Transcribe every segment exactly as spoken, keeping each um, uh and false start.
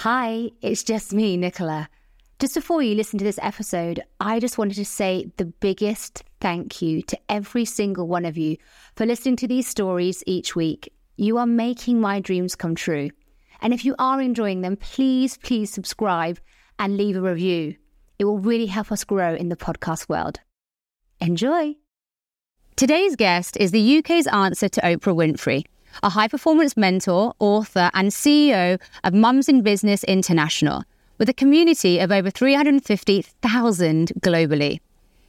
Hi, it's just me, Nicola. Just before you listen to this episode, I just wanted to say the biggest thank you to every single one of you for listening to these stories each week. You are making my dreams come true. And if you are enjoying them, please, please subscribe and leave a review. It will really help us grow in the podcast world. Enjoy. Today's guest is the U K's answer to Oprah Winfrey, a high-performance mentor, author and C E O of Mums in Business International, with a community of over three hundred fifty thousand globally.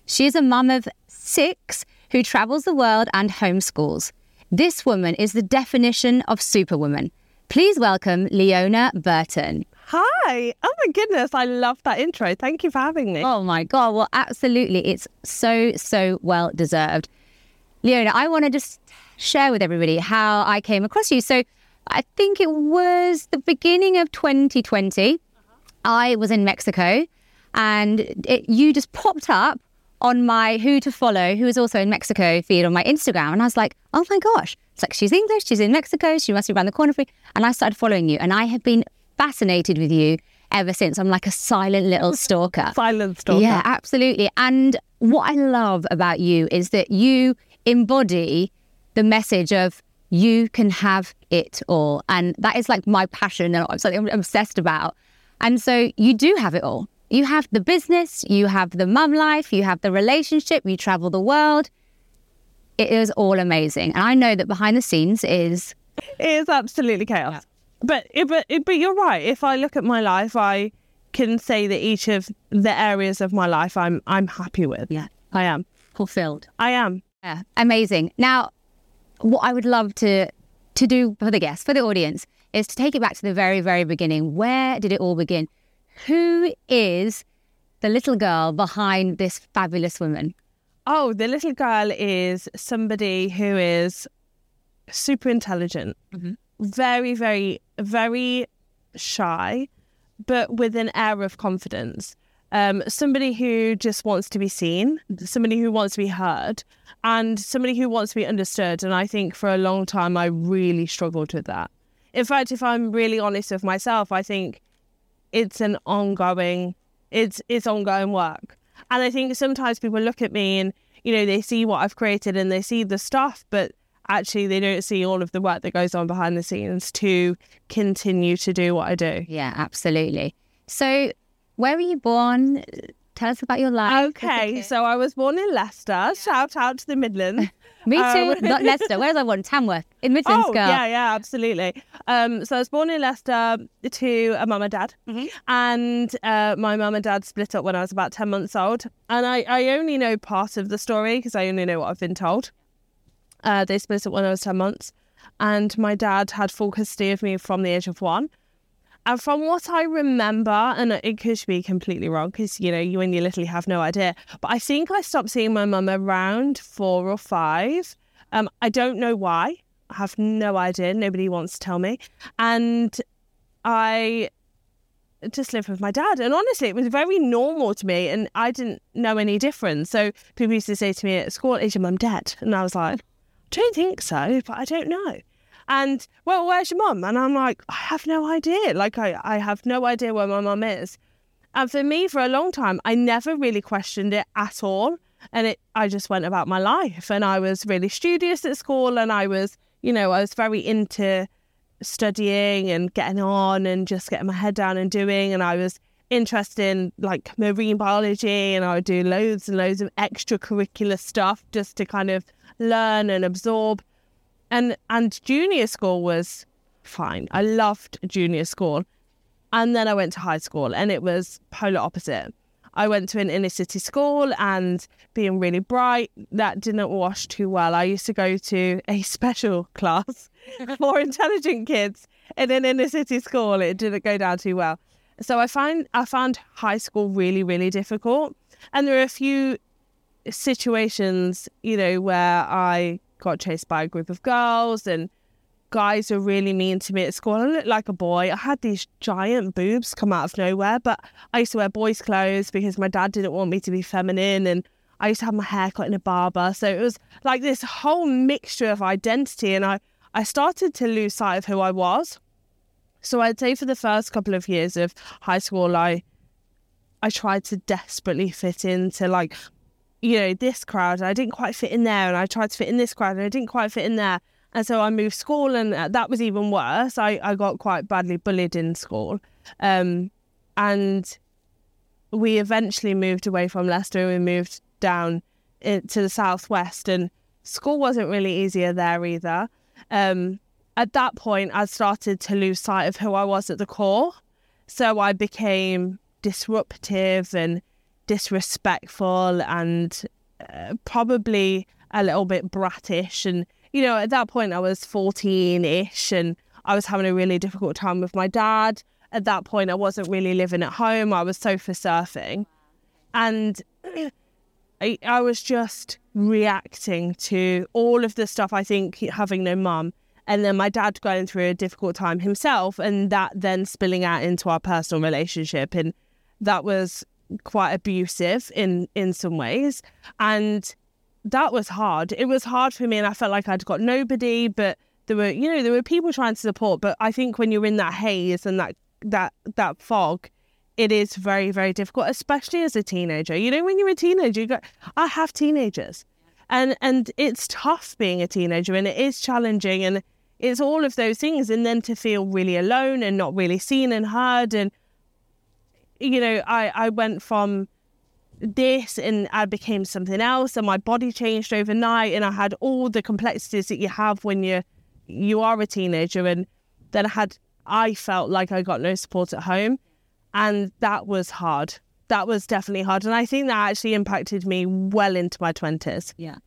She is a mum of six who travels the world and homeschools. This woman is the definition of superwoman. Please welcome Leona Burton. Hi. Oh my goodness, I love that intro. Thank you for having me. Oh my God. Well, absolutely. It's so, so well deserved. Leona, I want to just share with everybody how I came across you. So I think it was the beginning of twenty twenty. Uh-huh. I was in Mexico and it, you just popped up on my Who to Follow, who is also in Mexico, feed on my Instagram. And I was like, oh my gosh. It's like, she's English, she's in Mexico, she must be around the corner for me. And I started following you and I have been fascinated with you ever since. I'm like a silent little stalker. Silent stalker. Yeah, absolutely. And what I love about you is that you embody the message of you can have it all. And that is like my passion and something I'm obsessed about. And so you do have it all. You have the business, you have the mum life, you have the relationship, you travel the world. It is all amazing. And I know that behind the scenes is... It is absolutely chaos. Yeah. But, it, but, it, but you're right. If I look at my life, I can say that each of the areas of my life I'm I'm happy with. Yeah. I am. Fulfilled. I am. Yeah. Amazing. Now, what I would love to to do for the guests, for the audience, is to take it back to the very, very beginning. Where did it all begin? Who is the little girl behind this fabulous woman? Oh, the little girl is somebody who is super intelligent, mm-hmm. very, very, very shy, but with an air of confidence. Um, somebody who just wants to be seen, somebody who wants to be heard, and somebody who wants to be understood. And I think for a long time, I really struggled with that. In fact, if I'm really honest with myself, I think it's an ongoing, it's it's ongoing work. And I think sometimes people look at me and, you know, they see what I've created and they see the stuff, but actually they don't see all of the work that goes on behind the scenes to continue to do what I do. Yeah, absolutely. So where were you born? Tell us about your life. Okay, so I was born in Leicester. Yeah. Shout out to the Midlands. Me too. Um, Not Leicester. Where was I born? Tamworth. In Midlands, oh, girl. Yeah, yeah, absolutely. Um, so I was born in Leicester to a mum and dad. Mm-hmm. And uh, my mum and dad split up when I was about ten months old. And I, I only know part of the story because I only know what I've been told. Uh, they split up when I was ten months. And my dad had full custody of me from the age of one. And from what I remember, and it could be completely wrong because, you know, you and you literally have no idea, but I think I stopped seeing my mum around four or five. Um, I don't know why. I have no idea. Nobody wants to tell me. And I just lived with my dad. And honestly, it was very normal to me and I didn't know any difference. So people used to say to me at school, is your mum dead? And I was like, I don't think so, but I don't know. And, well, where's your mum? And I'm like, I have no idea. Like, I, I have no idea where my mum is. And for me, for a long time, I never really questioned it at all. And it, I just went about my life. And I was really studious at school. And I was, you know, I was very into studying and getting on and just getting my head down and doing. And I was interested in, like, marine biology. And I would do loads and loads of extracurricular stuff just to kind of learn and absorb. And and junior school was fine. I loved junior school. And then I went to high school and it was polar opposite. I went to an inner city school and being really bright, that didn't wash too well. I used to go to a special class for intelligent kids in an inner city school. It didn't go down too well. So I find I found high school really, really difficult. And there are a few situations, you know, where I... got chased by a group of girls and guys were really mean to me at school. I looked like a boy. I had these giant boobs come out of nowhere, but I used to wear boys' clothes because my dad didn't want me to be feminine and I used to have my hair cut in a barber. So it was like this whole mixture of identity and I, I started to lose sight of who I was. So I'd say for the first couple of years of high school, I I tried to desperately fit into, like, you know, this crowd, and I didn't quite fit in there, and I tried to fit in this crowd, and I didn't quite fit in there. And so I moved school, and that was even worse. I, I got quite badly bullied in school. Um, and we eventually moved away from Leicester, and we moved down in, to the southwest, and school wasn't really easier there either. Um, at that point, I started to lose sight of who I was at the core. So I became disruptive and disrespectful and uh, probably a little bit brattish. And, you know, at that point I was fourteen-ish and I was having a really difficult time with my dad. At that point, I wasn't really living at home. I was sofa surfing. And I, I was just reacting to all of the stuff, I think, having no mum. And then my dad going through a difficult time himself, and that then spilling out into our personal relationship. And that was quite abusive in, in some ways. And that was hard. It was hard for me, and I felt like I'd got nobody, but there were, you know, there were people trying to support. But I think when you're in that haze and that that that fog, it is very, very difficult, especially as a teenager. You know, when you're a teenager, you go, I have teenagers. And and it's tough being a teenager, and it is challenging, and it's all of those things. And then to feel really alone and not really seen and heard. And, you know, I, I went from this and I became something else, and my body changed overnight, and I had all the complexities that you have when you're, you are a teenager. And then I had, I felt like I got no support at home, and that was hard. That was definitely hard. And I think that actually impacted me well into my twenties. Yeah.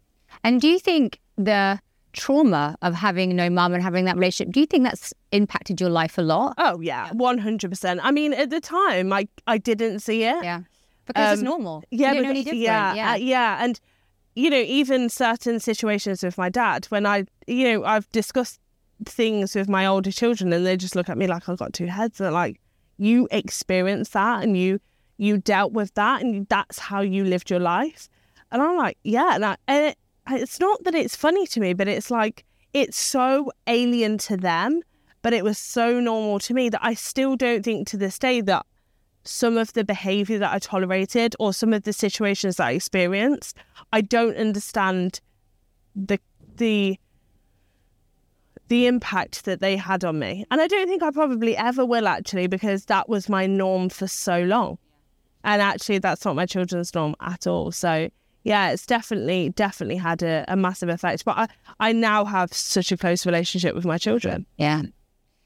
And do you think the trauma of having no mum and having that relationship, do you think that's impacted your life a lot? Oh, yeah, yeah. one hundred percent. I mean, at the time, I, I didn't see it. Yeah. Because um, it's normal. Yeah, you don't know any different. Yeah, yeah. Uh, yeah. And, you know, even certain situations with my dad, when I, you know, I've discussed things with my older children, and they just look at me like I've got two heads. They're like, you experienced that, and you you dealt with that, and that's how you lived your life. And I'm like, yeah. And, I, and it, it's not that it's funny to me, but it's like, it's so alien to them, but it was so normal to me that I still don't think to this day that some of the behaviour that I tolerated or some of the situations that I experienced, I don't understand the the the impact that they had on me. And I don't think I probably ever will, actually, because that was my norm for so long. And actually, that's not my children's norm at all. So, yeah, it's definitely, definitely had a, a massive effect. But I, I now have such a close relationship with my children. Yeah.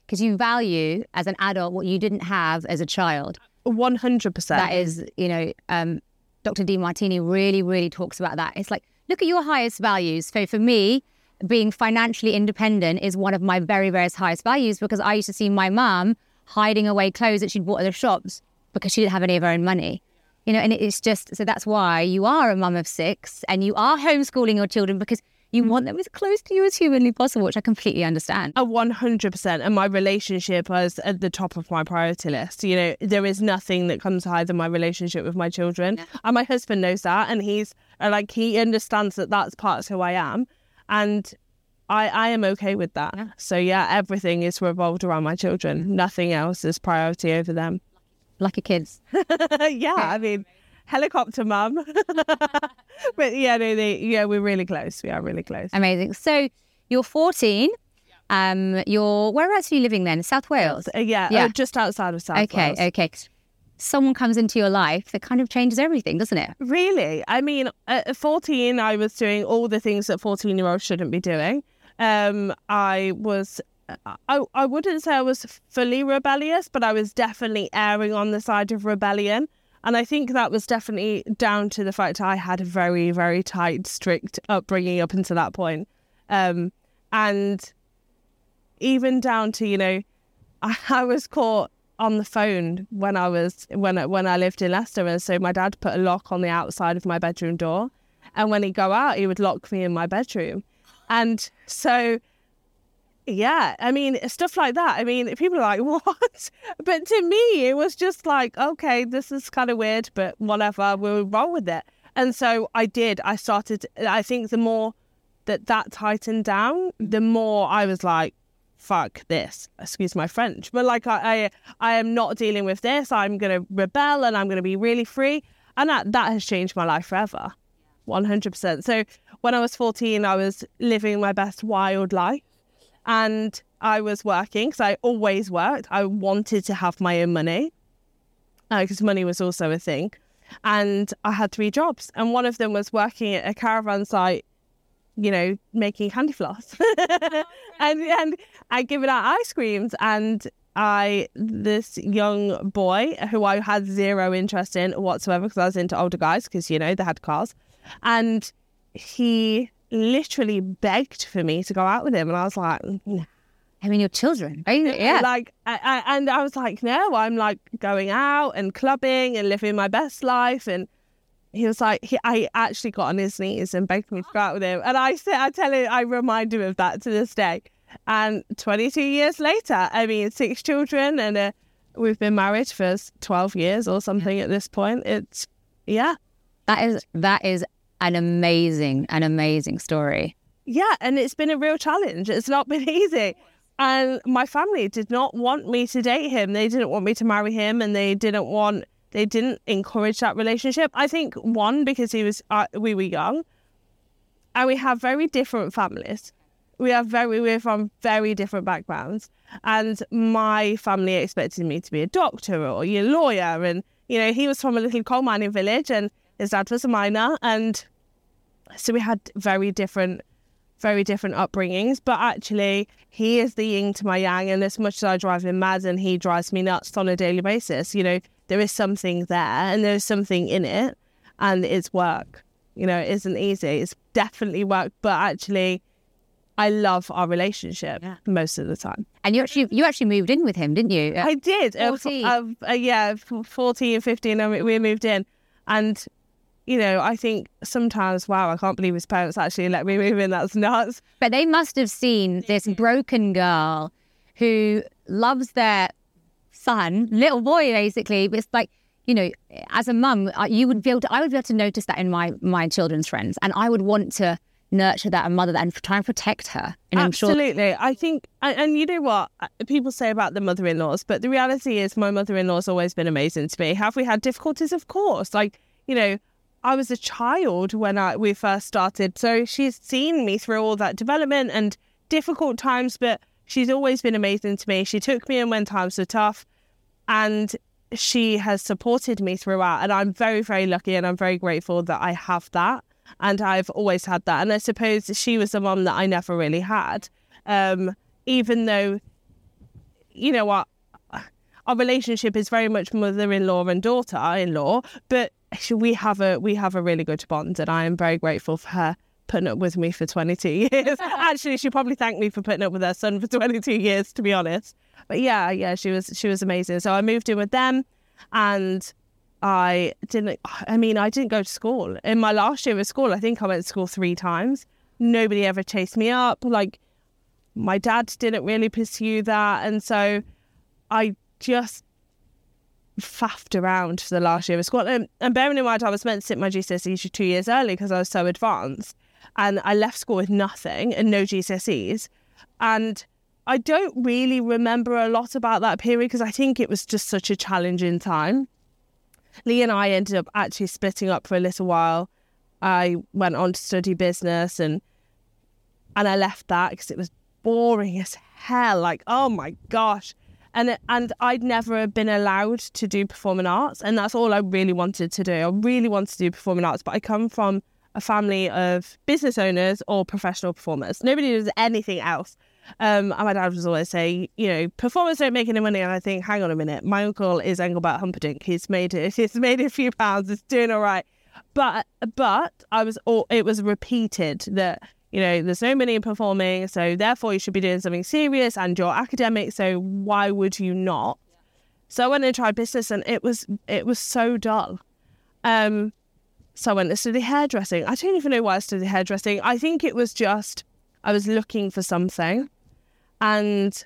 Because you value, as an adult, what you didn't have as a child. one hundred percent. That is, you know, um, Doctor DeMartini really, really talks about that. It's like, look at your highest values. So for me, being financially independent is one of my very, very highest values, because I used to see my mum hiding away clothes that she'd bought at the shops because she didn't have any of her own money. You know, and it's just, so that's why you are a mum of six and you are homeschooling your children, because you want them as close to you as humanly possible, which I completely understand. A one hundred percent. And my relationship was at the top of my priority list. You know, there is nothing that comes higher than my relationship with my children. Yeah. And my husband knows that. And he's like, he understands that that's part of who I am. And I, I am okay with that. Yeah. So, yeah, everything is revolved around my children. Mm-hmm. Nothing else is priority over them. Lucky kids. Yeah, I mean, helicopter mum. But yeah, no, they, yeah, we're really close. We are really close. Amazing. So you're fourteen. Um, you're whereabouts are you living then? South Wales. Uh, yeah, yeah. Oh, just outside of South okay, Wales. Okay, okay. Someone comes into your life that kind of changes everything, doesn't it? Really? I mean, at fourteen, I was doing all the things that fourteen-year-olds shouldn't be doing. Um, I was, I, I wouldn't say I was fully rebellious, but I was definitely erring on the side of rebellion. And I think that was definitely down to the fact I had a very, very tight, strict upbringing up until that point. Um, and even down to, you know, I, I was caught on the phone when I was when I, when I lived in Leicester, and so my dad put a lock on the outside of my bedroom door, and when he'd go out, he would lock me in my bedroom. And so, yeah, I mean, stuff like that. I mean, people are like, what? But to me, it was just like, okay, this is kind of weird, but whatever, we'll roll with it. And so I did. I started, I think the more that that tightened down, the more I was like, fuck this, excuse my French, but like I, I, I am not dealing with this. I'm going to rebel and I'm going to be really free. And that, that has changed my life forever, one hundred percent. So when I was fourteen, I was living my best wild life and I was working because I always worked. I wanted to have my own money because uh, money was also a thing. And I had three jobs, and one of them was working at a caravan site, you know, making candy floss and and I giving out ice creams. And I, this young boy who I had zero interest in whatsoever because I was into older guys because, you know, they had cars, and he literally begged for me to go out with him. And I was like, nah. I mean, your children, right? Yeah. Like, I, I, and I was like, no, I'm like going out and clubbing and living my best life. And he was like, he, I actually got on his knees and begged me to go out with him. And I said, I tell him, I remind him of that to this day. And twenty-two years later, I mean, six children, and uh, we've been married for twelve years or something yeah. at this point. It's, yeah. That is, that is an amazing, an amazing story. Yeah. And it's been a real challenge. It's not been easy. And my family did not want me to date him. They didn't want me to marry him, and they didn't want, they didn't encourage that relationship. I think, one, because he was, uh, we were young, and we have very different families. We are very, we're from very different backgrounds. And my family expected me to be a doctor or a lawyer. And, you know, he was from a little coal mining village, and his dad was a miner. And so we had very different very different upbringings, but actually he is the yin to my yang, and as much as I drive him mad and he drives me nuts on a daily basis, you know, there is something there and there's something in it, and it's work. You know, it isn't easy. It's definitely work, but actually I love our relationship yeah. most of the time. And you actually you actually moved in with him, didn't you? I did. fourteen. Uh, uh, yeah, fourteen, fifteen, and we moved in. And you know, I think sometimes, wow, I can't believe his parents actually let me move in. That's nuts. But they must have seen this broken girl who loves their son, little boy, basically. But it's like, you know, as a mum, you would be able to, I would be able to notice that in my, my children's friends. And I would want to nurture that and mother that and try and protect her. And absolutely. I'm sure- I think, and, and you know what, people say about the mother-in-laws, but the reality is my mother-in-law's always been amazing to me. Have we had difficulties? Of course. Like, you know, I was a child when I we first started, so she's seen me through all that development and difficult times, but she's always been amazing to me. She took me in when times were tough, and she has supported me throughout, and I'm very, very lucky, and I'm very grateful that I have that, and I've always had that. And I suppose she was the mum that I never really had, um, even though, you know what, our, our relationship is very much mother-in-law and daughter-in-law, but we have a we have a really good bond, and I am very grateful for her putting up with me for twenty-two years. Actually, she probably thanked me for putting up with her son for twenty-two years, to be honest. But yeah, yeah, she was she was amazing. So I moved in with them, and I didn't. I mean, I didn't go to school in my last year of school. I think I went to school three times. Nobody ever chased me up. Like, my dad didn't really pursue that, and so I just faffed around for the last year of school, and, and bearing in mind I was meant to sit my G C S Es two years early because I was so advanced, and I left school with nothing and no G C S Es, and I don't really remember a lot about that period because I think it was just such a challenging time. Lee and I ended up actually splitting up for a little while. I went on to study business, and and I left that because it was boring as hell, like, oh my gosh. And and I'd never been allowed to do performing arts, and that's all I really wanted to do. I really wanted to do performing arts, but I come from a family of business owners or professional performers. Nobody does anything else. Um, and my dad was always saying, you know, performers don't make any money. And I think, hang on a minute, my uncle is Engelbert Humperdinck. He's made it. He's made a few pounds. He's doing all right. But but I was all, it was repeated that, you know, there's no money in performing, so therefore you should be doing something serious, and you're academic, so why would you not? Yeah. So I went and tried business, and it was it was so dull. Um, so I went to study hairdressing. I don't even know why I studied hairdressing. I think it was just I was looking for something, and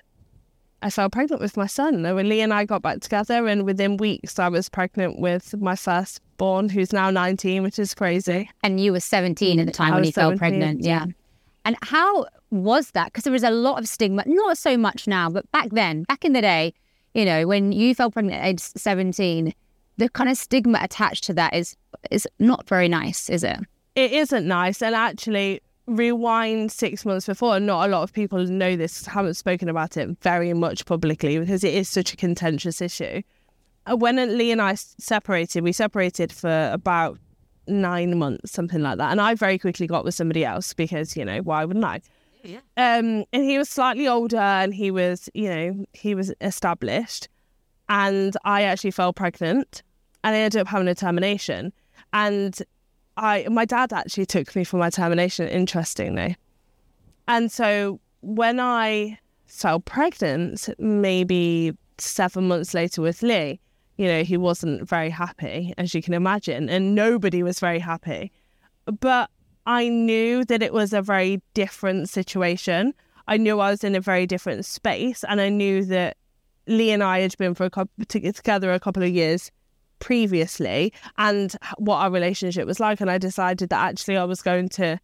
I fell pregnant with my son. When Lee and I got back together, and within weeks I was pregnant with my firstborn, who's now nineteen, which is crazy. And you were seventeen at the time I when you fell pregnant, yeah. And how was that? Because there was a lot of stigma, not so much now, but back then, back in the day, you know, when you fell pregnant at age seventeen, the kind of stigma attached to that is is not very nice, is it? It isn't nice. And actually, rewind six months before, not a lot of people know this, haven't spoken about it very much publicly because it is such a contentious issue. When Lee and I separated, we separated for about nine months, something like that. And I very quickly got with somebody else because, you know, why wouldn't I? Yeah. Um, and he was slightly older and he was, you know, he was established. And I actually fell pregnant and I ended up having a termination. And I, my dad actually took me for my termination, interestingly. And so when I fell pregnant, maybe seven months later with Lee, you know, he wasn't very happy, as you can imagine, and nobody was very happy. But I knew that it was a very different situation. I knew I was in a very different space, and I knew that Lee and I had been for a couple, together a couple of years previously and what our relationship was like. And I decided that actually I was going to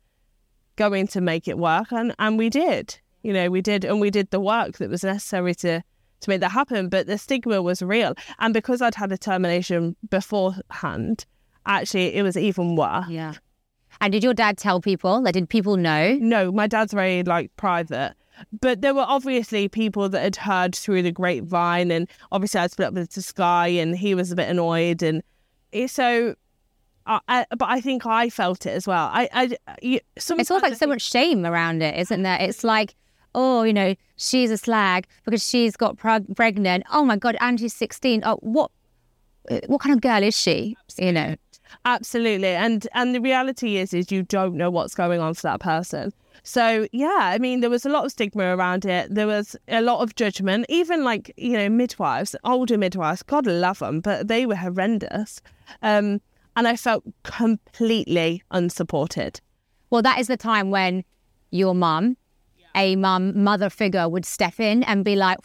going to make it work. And, and we did, you know, we did. And we did the work that was necessary to to make that happen. But the stigma was real. And because I'd had a termination beforehand, actually, it was even worse. Yeah. And did your dad tell people? Like, did people know? No, my dad's very, like, private. But there were obviously people that had heard through the grapevine. And obviously I split up with the Sky and he was a bit annoyed. And so, I, I, but I think I felt it as well. I, I, you, it's all like so much shame around it, isn't there? It's like, oh, you know, she's a slag because she's got preg- pregnant. Oh, my God, and she's sixteen. Oh, what what kind of girl is she? Absolutely. You know? Absolutely. And and the reality is, is you don't know what's going on for that person. So, yeah, I mean, there was a lot of stigma around it. There was a lot of judgment, even like, you know, midwives, older midwives. God love them, but they were horrendous. Um, and I felt completely unsupported. Well, that is the time when your mum, yeah. a mum, mother figure would step in and be like,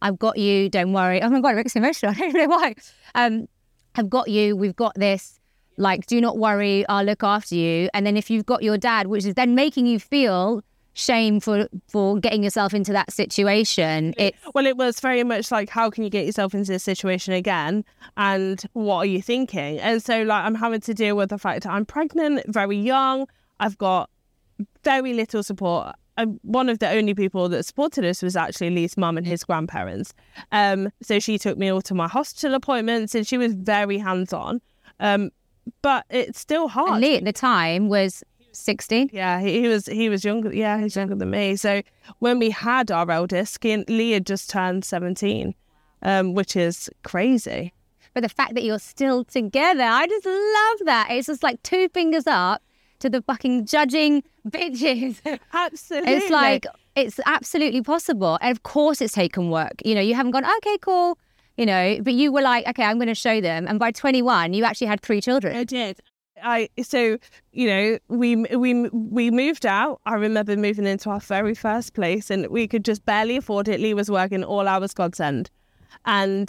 I've got you, don't worry. Oh, my God, it makes me emotional. I don't know why. Um, I've got you. We've got this. Like, do not worry, I'll look after you. And then if you've got your dad, which is then making you feel shame for, for getting yourself into that situation. It... Well, it was very much like, how can you get yourself into this situation again? And what are you thinking? And so, like, I'm having to deal with the fact that I'm pregnant, very young. I've got very little support. I'm, one of the only people that supported us was actually Lee's mum and his grandparents. Um, so she took me all to my hospital appointments and she was very hands-on. Um But it's still hard. And Lee at the time was sixteen. Yeah, he, he was he was younger. Yeah, he's younger than me. So when we had our eldest, Lee had just turned seventeen, um, which is crazy. But the fact that you're still together, I just love that. It's just like two fingers up to the fucking judging bitches. Absolutely. It's like, it's absolutely possible. And of course it's taken work. You know, you haven't gone, okay, cool. You know, but you were like, okay, I'm going to show them. And by twenty-one, you actually had three children. I did. I so you know we we we moved out. I remember moving into our very first place, and we could just barely afford it. Lee was working all hours, godsend, and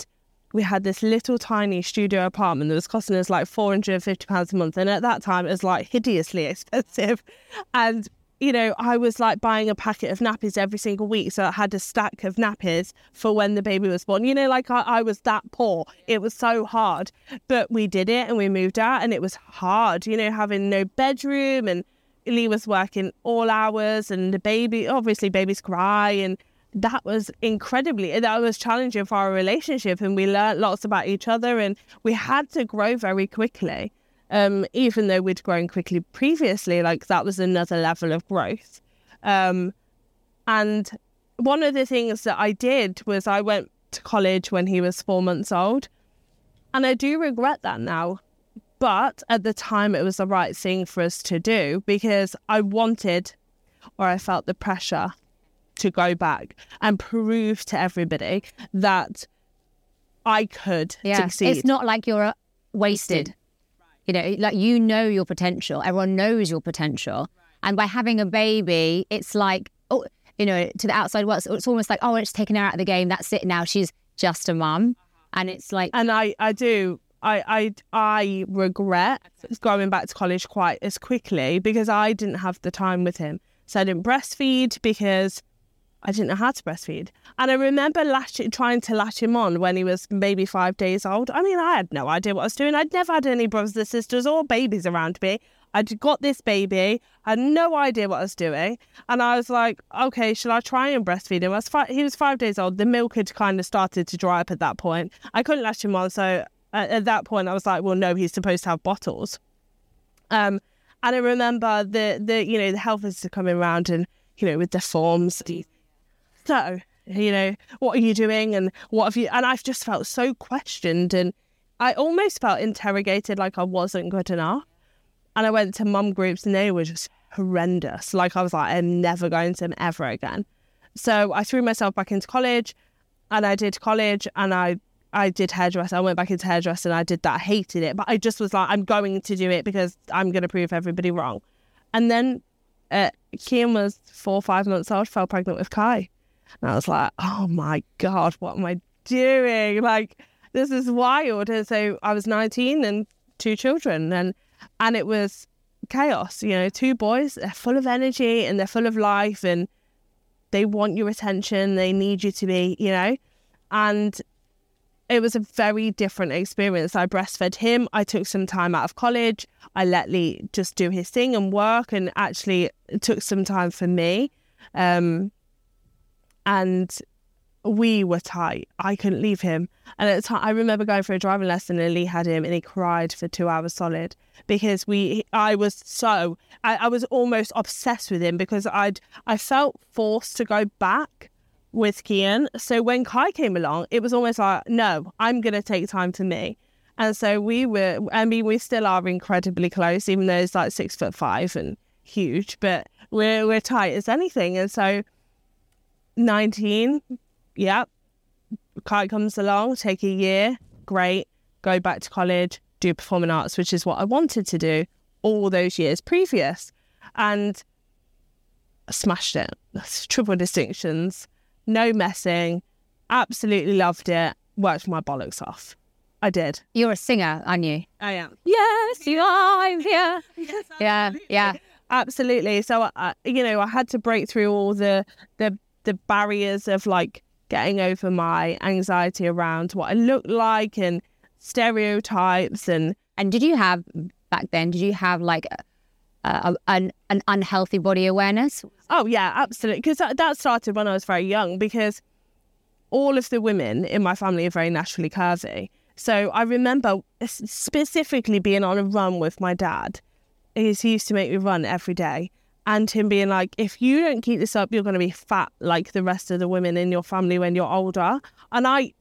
we had this little tiny studio apartment that was costing us like four hundred fifty pounds a month, and at that time it was like hideously expensive. And you know, I was like buying a packet of nappies every single week. So I had a stack of nappies for when the baby was born. You know, like I, I was that poor. It was so hard. But we did it and we moved out and it was hard, you know, having no bedroom. And Lee was working all hours and the baby, obviously babies cry. And that was incredibly, that was challenging for our relationship. And we learned lots about each other and we had to grow very quickly. Um, even though we'd grown quickly previously, like that was another level of growth. Um, and one of the things that I did was I went to college when he was four months old. And I do regret that now. But at the time, it was the right thing for us to do because I wanted, or I felt the pressure to go back and prove to everybody that I could yeah. succeed. It's not like you're wasted. You know, like, you know your potential. Everyone knows your potential. And by having a baby, it's like, oh, you know, to the outside world, it's almost like, oh, it's taken her out of the game. That's it now. She's just a mum. And it's like... And I, I do. I, I, I regret going back to college quite as quickly because I didn't have the time with him. So I didn't breastfeed because I didn't know how to breastfeed. And I remember lash- trying to latch him on when he was maybe five days old. I mean, I had no idea what I was doing. I'd never had any brothers or sisters or babies around me. I'd got this baby. I had no idea what I was doing. And I was like, okay, should I try and breastfeed him? I was fi- he was five days old. The milk had kind of started to dry up at that point. I couldn't latch him on. So at, at that point, I was like, well, no, he's supposed to have bottles. Um, and I remember the, the, you know, the helpers are coming around and, you know, with their forms. So, you know, what are you doing? And what have you? And I've just felt so questioned. And I almost felt interrogated, like I wasn't good enough. And I went to mum groups and they were just horrendous. Like I was like, I'm never going to them ever again. So I threw myself back into college and I did college and I, I did hairdressing. I went back into hairdressing and I did that. I hated it. But I just was like, I'm going to do it because I'm going to prove everybody wrong. And then uh, Kian was four or five months old, fell pregnant with Kai. And I was like, oh my God, what am I doing? Like, this is wild. And so I was nineteen and two children. And And it was chaos, you know, two boys, they're full of energy and they're full of life and they want your attention. They need you to be, you know, and it was a very different experience. I breastfed him. I took some time out of college. I let Lee just do his thing and work, and actually it took some time for me. Um, and we were tight. I couldn't leave him. And at the time, I remember going for a driving lesson and Lee had him and he cried for two hours solid because we, I was so, I, I was almost obsessed with him because I'd, I felt forced to go back with Kian. So when Kai came along, it was almost like, no, I'm going to take time to me. And so we were, I mean, we still are incredibly close, even though he's like six foot five and huge, but we're, we're tight as anything. And so nineteen, yeah, Kai comes along, take a year, great, go back to college, do performing arts, which is what I wanted to do all those years previous. And I smashed it. Triple distinctions, no messing, absolutely loved it, worked my bollocks off. I did. You're a singer, aren't you? I am. Yes, you are. I'm here. Yes, yeah, yeah. Absolutely. So, I, you know, I had to break through all the the, the barriers of like, getting over my anxiety around what I looked like and stereotypes. And and did you have back then? Did you have like a, a, an an unhealthy body awareness? Oh yeah, absolutely. Because that, that started when I was very young. Because all of the women in my family are very naturally curvy. So I remember specifically being on a run with my dad. He used to make me run every day. And him being like, if you don't keep this up, you're going to be fat like the rest of the women in your family when you're older. And I,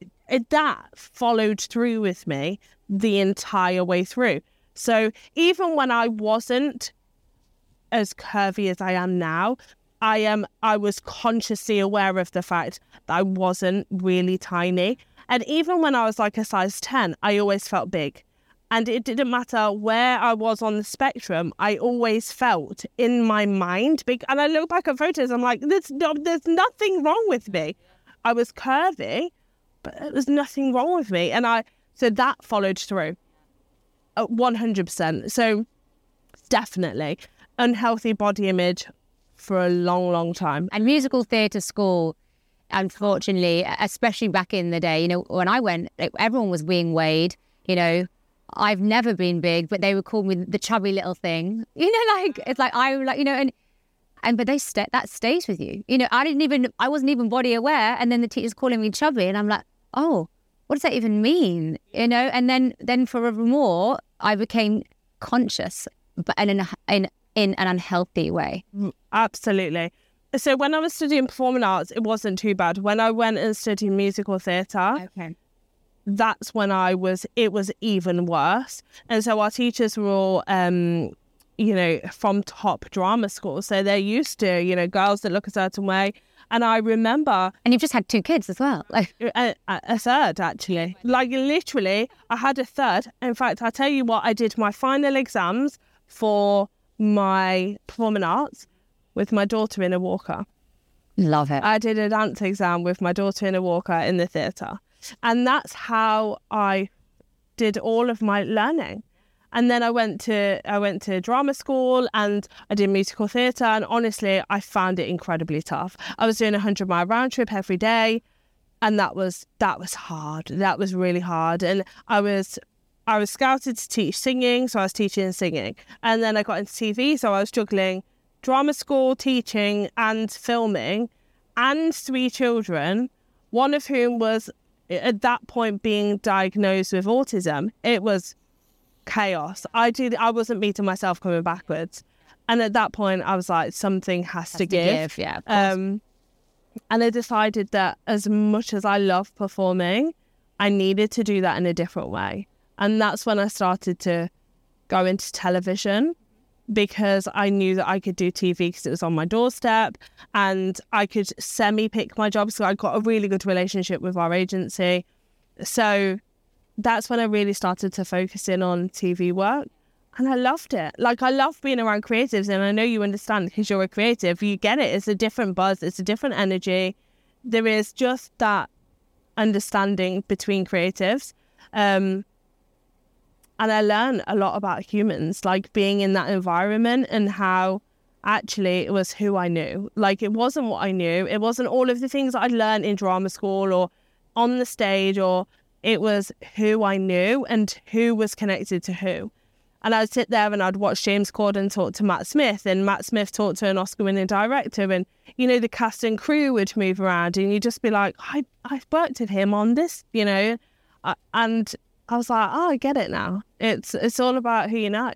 that followed through with me the entire way through. So even when I wasn't as curvy as I am now, I am, I was consciously aware of the fact that I wasn't really tiny. And even when I was like a size ten, I always felt big. And it didn't matter where I was on the spectrum, I always felt in my mind big. And I look back at photos, I'm like, there's, no, there's nothing wrong with me. I was curvy, but there was nothing wrong with me. And I, so that followed through at one hundred percent. So definitely unhealthy body image for a long, long time. And musical theatre school, unfortunately, especially back in the day, you know, when I went, everyone was being weighed, you know, I've never been big, but they would call me the chubby little thing. You know, like, it's like, I like, you know, and, and, but they st- that stays with you. You know, I didn't even, I wasn't even body aware. And then the teacher's calling me chubby and I'm like, oh, what does that even mean? You know, and then, then forevermore, I became conscious, but in an, in, in an unhealthy way. Absolutely. So when I was studying performing arts, it wasn't too bad. When I went and studied musical theatre, okay, that's when I was, it was even worse. And so our teachers were all, um, you know, from top drama school. So they're used to, you know, girls that look a certain way. And I remember... And you've just had two kids as well. Like a, a third, actually. Like, literally, I had a third. In fact, I tell you what, I did my final exams for my performing arts with my daughter in a walker. Love it. I did a dance exam with my daughter in a walker in the theatre. And that's how I did all of my learning. And then I went to I went to drama school and I did musical theatre, and honestly, I found it incredibly tough. I was doing a hundred mile round trip every day, and that was that was hard. That was really hard. And I was I was scouted to teach singing, so I was teaching singing. And then I got into T V, so I was juggling drama school, teaching and filming, and three children, one of whom was at that point being diagnosed with autism. It was chaos. I did. I wasn't meeting myself coming backwards, and at that point, I was like, something has, has to, to give. give. Yeah. Um, and I decided that as much as I love performing, I needed to do that in a different way, and that's when I started to go into television, because I knew that I could do T V because it was on my doorstep and I could semi-pick my job. So I got a really good relationship with our agency. So that's when I really started to focus in on T V work, and I loved it. Like, I love being around creatives, and I know you understand because you're a creative. You get it. It's a different buzz. It's a different energy. There is just that understanding between creatives. Um And I learned a lot about humans, like being in that environment, and how actually it was who I knew. Like, it wasn't what I knew. It wasn't all of the things that I learned in drama school or on the stage, or it was who I knew and who was connected to who. And I'd sit there and I'd watch James Corden talk to Matt Smith, and Matt Smith talk to an Oscar-winning director, and, you know, the cast and crew would move around, and you'd just be like, I, I worked with him on this, you know, and I was like, oh, I get it now. It's it's all about who you know.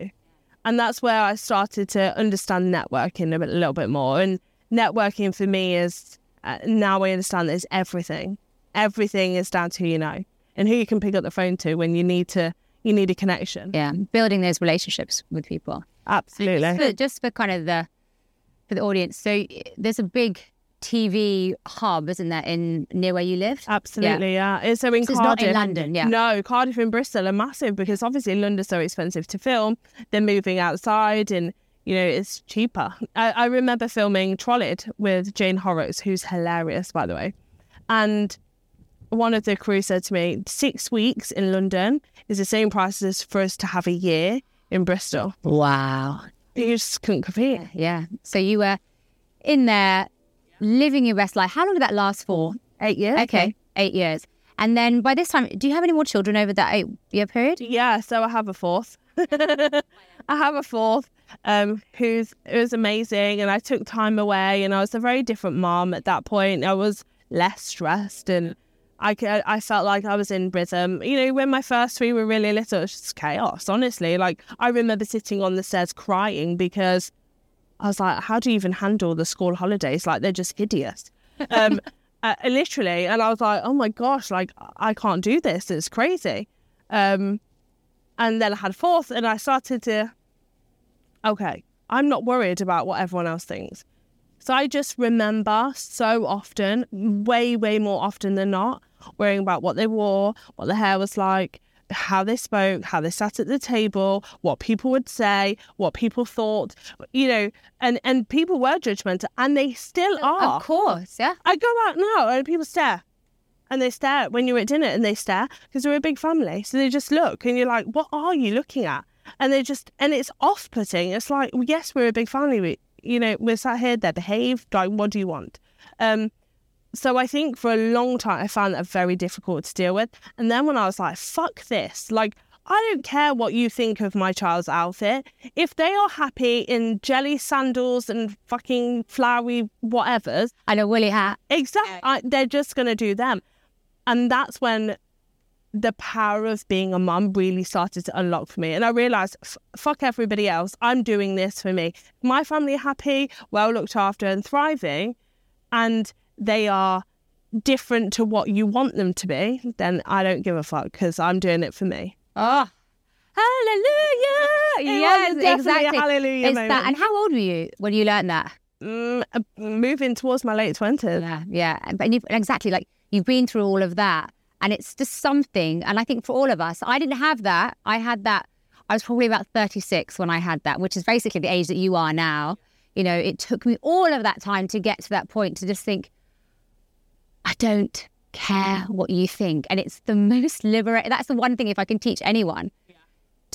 And that's where I started to understand networking a, bit, a little bit more. And networking for me is, uh, now I understand that it's everything. Everything is down to who you know and who you can pick up the phone to when you need to. You need a connection. Yeah, building those relationships with people. Absolutely. Just for, just for kind of the, for the audience. So there's a big T V hub, isn't that in near where you live? Absolutely, yeah. yeah. So in so Cardiff, it's not in London, yeah. No, Cardiff and Bristol are massive, because obviously London's so expensive to film. They're moving outside, and you know, it's cheaper. I, I remember filming Trollid with Jane Horrocks, who's hilarious, by the way. And one of the crew said to me, six weeks in London is the same price as for us to have a year in Bristol. Wow. You just couldn't compete. Yeah. yeah. So you were in there, living your best life. How long did that last for? Eight years. Okay, eight years. And then by this time, do you have any more children over that eight-year period? Yeah, so I have a fourth. I have a fourth um, who's who's amazing, and I took time away, and I was a very different mom at that point. I was less stressed, and I, I felt like I was in rhythm. You know, when my first three were really little, it was just chaos, honestly. Like, I remember sitting on the stairs crying because I was like, how do you even handle the school holidays? Like, they're just hideous. Um, uh, literally. And I was like, oh my gosh, like, I can't do this. It's crazy. Um, and then I had a fourth, and I started to, okay, I'm not worried about what everyone else thinks. So I just remember so often, way, way more often than not, worrying about what they wore, what their hair was like, how they spoke, how they sat at the table, what people would say, what people thought, you know, and, and people were judgmental, and they still are. Of course, yeah. I go out now and people stare, and they stare when you're at dinner, and they stare because we're a big family. So they just look, and you're like, what are you looking at? And they just, and it's off-putting. It's like, well, yes, we're a big family. We, you know, we're sat here, they're behaved, like, what do you want? Um, So I think for a long time, I found that very difficult to deal with. And then when I was like, fuck this, like, I don't care what you think of my child's outfit. If they are happy in jelly sandals and fucking flowery whatevers. And a woolly hat. Exactly. I, they're just going to do them. And that's when the power of being a mum really started to unlock for me. And I realised, f- fuck everybody else. I'm doing this for me. My family are happy, well looked after and thriving. And they are different to what you want them to be, then I don't give a fuck because I'm doing it for me. Oh, hallelujah! Yes, yeah, exactly. Hallelujah it's that. And how old were you when you learned that? Mm, moving towards my late twenties. Yeah, yeah. And you've, exactly, like, you've been through all of that, and it's just something. And I think for all of us, I didn't have that. I had that. I was probably about thirty-six when I had that, which is basically the age that you are now. You know, it took me all of that time to get to that point to just think, I don't care what you think. And it's the most liberating. That's the one thing, if I can teach anyone, yeah.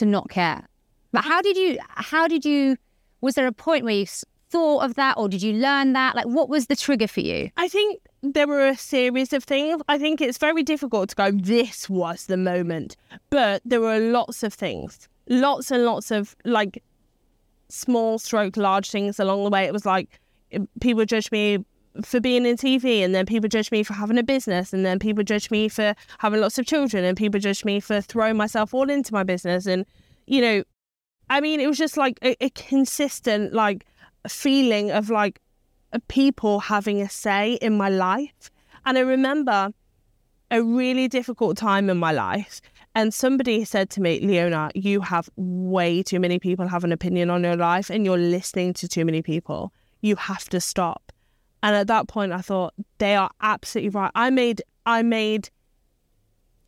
to not care. But how did you, how did you, was there a point where you thought of that, or did you learn that? Like, what was the trigger for you? I think there were a series of things. I think it's very difficult to go, this was the moment. But there were lots of things, lots and lots of like small stroke, large things along the way. It was like people judged me for being in T V, and then people judged me for having a business, and then people judged me for having lots of children, and people judged me for throwing myself all into my business. And, you know, I mean, it was just like a, a consistent like feeling of like people having a say in my life. And I remember a really difficult time in my life, and somebody said to me, Leona, you have way too many people have an opinion on your life, and you're listening to too many people. You have to stop. And at that point, I thought, they are absolutely right. I made I made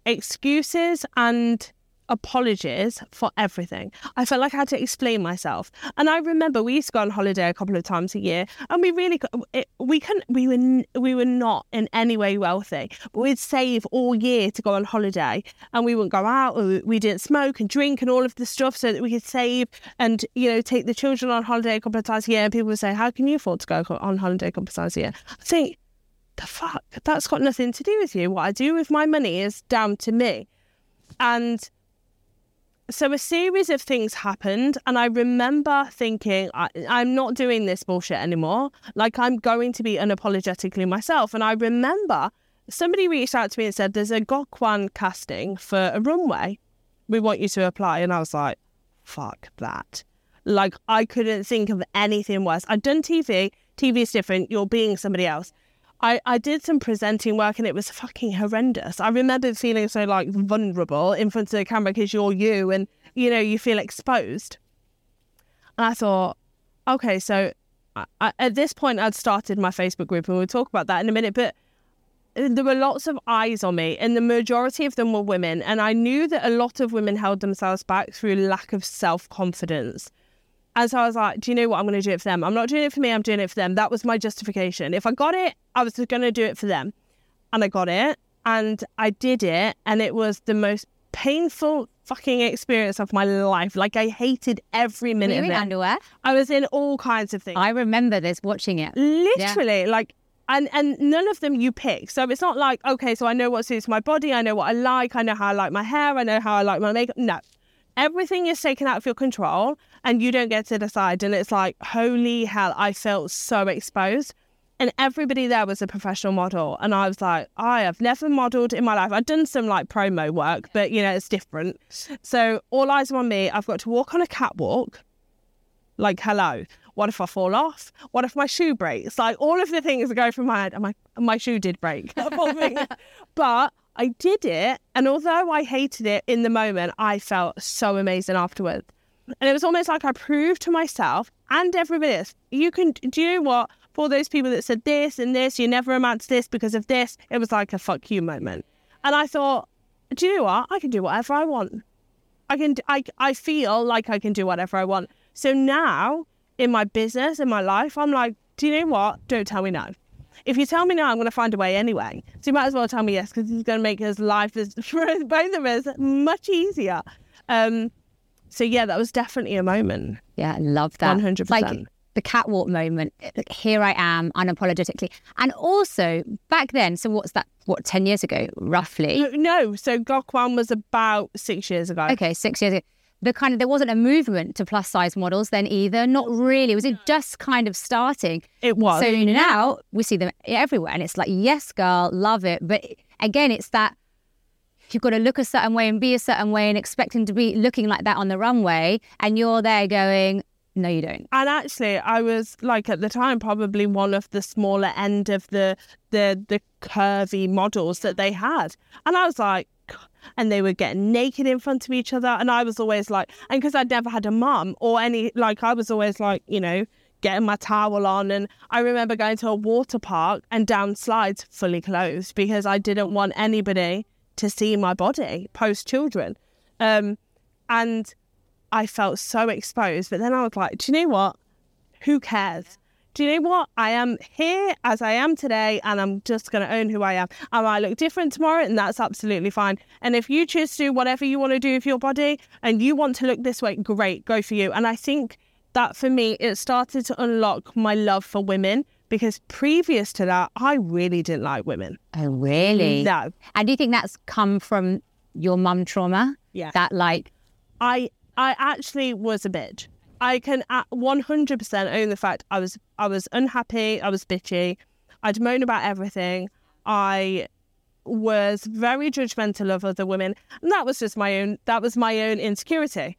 excuses and apologies for everything. I felt like I had to explain myself. And I remember we used to go on holiday a couple of times a year, and we really it, we couldn't we were we were not in any way wealthy, but we'd save all year to go on holiday, and we wouldn't go out, or we didn't smoke and drink and all of the stuff, so that we could save and, you know, take the children on holiday a couple of times a year. And people would say, how can you afford to go on holiday a couple of times a year? I think, the fuck, that's got nothing to do with you. What I do with my money is down to me. And so a series of things happened, and I remember thinking, I, I'm not doing this bullshit anymore. Like, I'm going to be unapologetically myself. And I remember somebody reached out to me and said, there's a Gok Wan casting for a runway. We want you to apply. And I was like, fuck that. Like, I couldn't think of anything worse. I'd done T V. T V is different. You're being somebody else. I, I did some presenting work, and it was fucking horrendous. I remember feeling so like vulnerable in front of the camera, because you're you, and, you know, you feel exposed. And I thought, okay, so I, I, at this point I'd started my Facebook group, and we'll talk about that in a minute. But there were lots of eyes on me, and the majority of them were women. And I knew that a lot of women held themselves back through lack of self-confidence. And so I was like, do you know what? I'm going to do it for them. I'm not doing it for me. I'm doing it for them. That was my justification. If I got it, I was going to do it for them. And I got it, and I did it. And it was the most painful fucking experience of my life. Like, I hated every minute of it. Were you in underwear? I was in all kinds of things. I remember this, watching it. Literally, yeah. like, and, and none of them you pick. So it's not like, okay, so I know what suits my body. I know what I like. I know how I like my hair. I know how I like my makeup. No. Everything is taken out of your control, and you don't get to decide. And it's like, holy hell, I felt so exposed. And everybody there was a professional model. And I was like, I have never modelled in my life. I've done some like promo work, but, you know, it's different. So all eyes are on me. I've got to walk on a catwalk. Like, hello, what if I fall off? What if my shoe breaks? Like, all of the things that go through my head. And my, my shoe did break. But I did it, and although I hated it in the moment, I felt so amazing afterwards. And it was almost like I proved to myself and everybody else, you can do you know what? For those people that said this and this, you never amount to this because of this, it was like a fuck you moment. And I thought, do you know what? I can do whatever I want. I can. I, I feel like I can do whatever I want. So now, in my business, in my life, I'm like, do you know what? Don't tell me no. If you tell me no, I'm going to find a way anyway. So you might as well tell me yes, because it's going to make his life, for both of us, much easier. Um, so, yeah, that was definitely a moment. Yeah, I love that. one hundred percent. Like the catwalk moment. Here I am, unapologetically. And also, back then, so what's that, what, ten years ago, roughly? No, so Gok Wan was about six years ago. Okay, six years ago. The kind of, there wasn't a movement to plus size models then either. Not really. Was it just kind of starting? It was. So now we see them everywhere, and it's like, yes, girl, love it. But again, it's that you've got to look a certain way and be a certain way and expect them to be looking like that on the runway. And you're there going, no, you don't. And actually, I was like, at the time, probably one of the smaller end of the the, the curvy models that they had. And I was like, and they were getting naked in front of each other, and I was always like, and because I'd never had a mum or any, like, I was always like, you know, getting my towel on. And I remember going to a water park and down slides fully clothed, because I didn't want anybody to see my body post children. Um, and I felt so exposed. But then I was like, do you know what? Who cares? do you know what? I am here as I am today, and I'm just going to own who I am. I might look different tomorrow, and that's absolutely fine. And if you choose to do whatever you want to do with your body and you want to look this way, great, go for you. And I think that for me, it started to unlock my love for women, because previous to that, I really didn't like women. Oh, really? No. And do you think that's come from your mum trauma? Yeah. That like... I I actually was a bitch. I can one hundred percent own the fact I was I was unhappy, I was bitchy, I'd moan about everything, I was very judgmental of other women, and that was just my own, that was my own insecurity.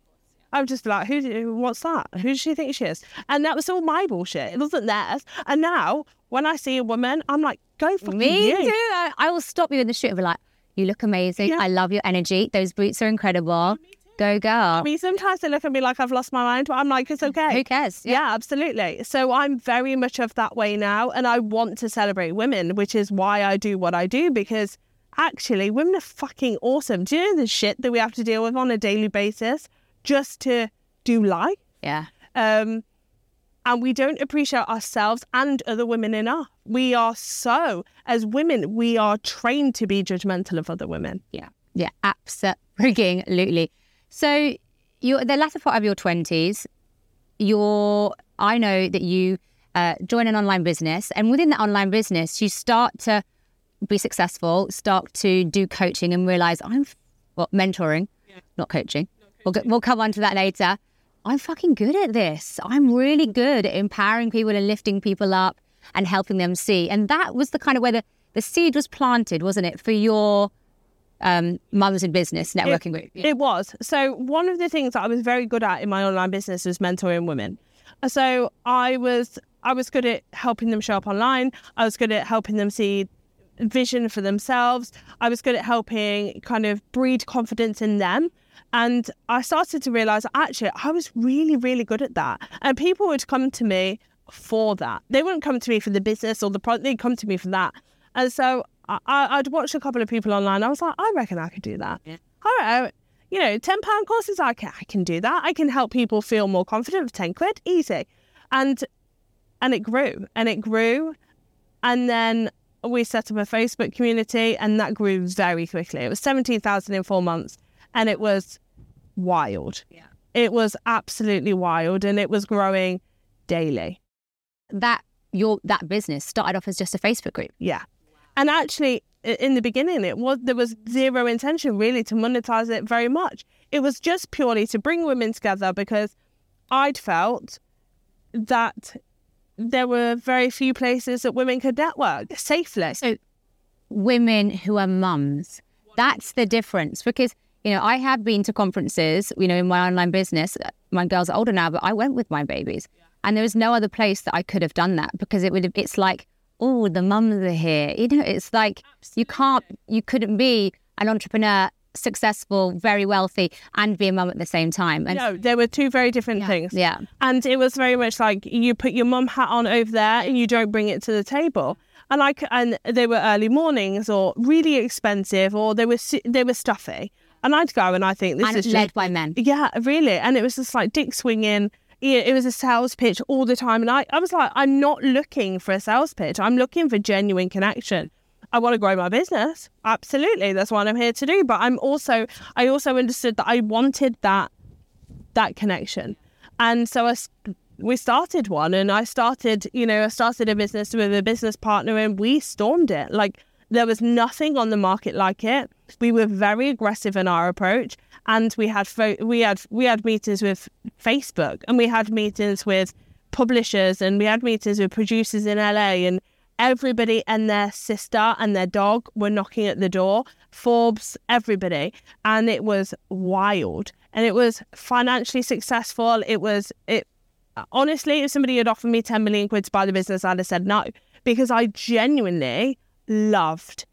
I would just be like, who, what's that? Who does she think she is? And that was all my bullshit. It wasn't theirs. And now, when I see a woman, I'm like, go fucking Me you. Me too. I will stop you in the street and be like, you look amazing. Yeah. I love your energy. Those boots are incredible. Go girl. I mean, sometimes they look at me like I've lost my mind, but I'm like, it's okay. Who cares? Yeah. yeah, absolutely. So I'm very much of that way now, and I want to celebrate women, which is why I do what I do, because actually women are fucking awesome. Do you know the shit that we have to deal with on a daily basis just to do life? Yeah. Um, and we don't appreciate ourselves and other women enough. We are so, as women, we are trained to be judgmental of other women. Yeah. Yeah, absolutely. So you're the latter part of your twenties, you're, I know that you uh, join an online business, and within that online business, you start to be successful, start to do coaching and realise I'm, well, mentoring, yeah. not coaching. Not coaching. We'll, go, we'll come on to that later. I'm fucking good at this. I'm really good at empowering people and lifting people up and helping them see. And that was the kind of where the, the seed was planted, wasn't it, for your... Um, mums in Business networking group. Yeah. It was. So one of the things that I was very good at in my online business was mentoring women. So I was I was good at helping them show up online. I was good at helping them see vision for themselves. I was good at helping kind of breed confidence in them. And I started to realise actually I was really, really good at that. And people would come to me for that. They wouldn't come to me for the business or the product. They'd come to me for that. And so I, I'd watched a couple of people online. I was like, I reckon I could do that. Yeah. All right. You know, ten pounds courses, I can, I can do that. I can help people feel more confident for ten quid. Easy. And and it grew. And it grew. And then we set up a Facebook community, and that grew very quickly. It was seventeen thousand in four months. And it was wild. Yeah. It was absolutely wild. And it was growing daily. That your that business started off as just a Facebook group. Yeah. And actually, in the beginning, it was there was zero intention really to monetize it very much. It was just purely to bring women together, because I'd felt that there were very few places that women could network safely. So women who are mums, that's the difference. Because, you know, I have been to conferences, you know, in my online business. My girls are older now, but I went with my babies. And there was no other place that I could have done that, because it would have, it's like, oh, the mums are here. You know, it's like you can't, you couldn't be an entrepreneur, successful, very wealthy, and be a mum at the same time. And no, there were two very different yeah, things. Yeah. And it was very much like you put your mum hat on over there and you don't bring it to the table. And I, and they were early mornings or really expensive, or they were they were stuffy. And I'd go and I think this and is led just, by men. Yeah, really. And it was just like dick swinging. It was a sales pitch all the time. And I, I was like, I'm not looking for a sales pitch. I'm looking for genuine connection. I want to grow my business. Absolutely. That's what I'm here to do. But I'm also, I also understood that I wanted that, that connection. And so I, we started one and I started, you know, I started a business with a business partner, and we stormed it. Like there was nothing on the market like it. We were very aggressive in our approach, and we had fo- we had we had meetings with Facebook, and we had meetings with publishers, and we had meetings with producers in L A, and everybody and their sister and their dog were knocking at the door. Forbes, everybody, and it was wild, and it was financially successful. It was it honestly, if somebody had offered me ten million quid to buy the business, I'd have said no, because I genuinely loved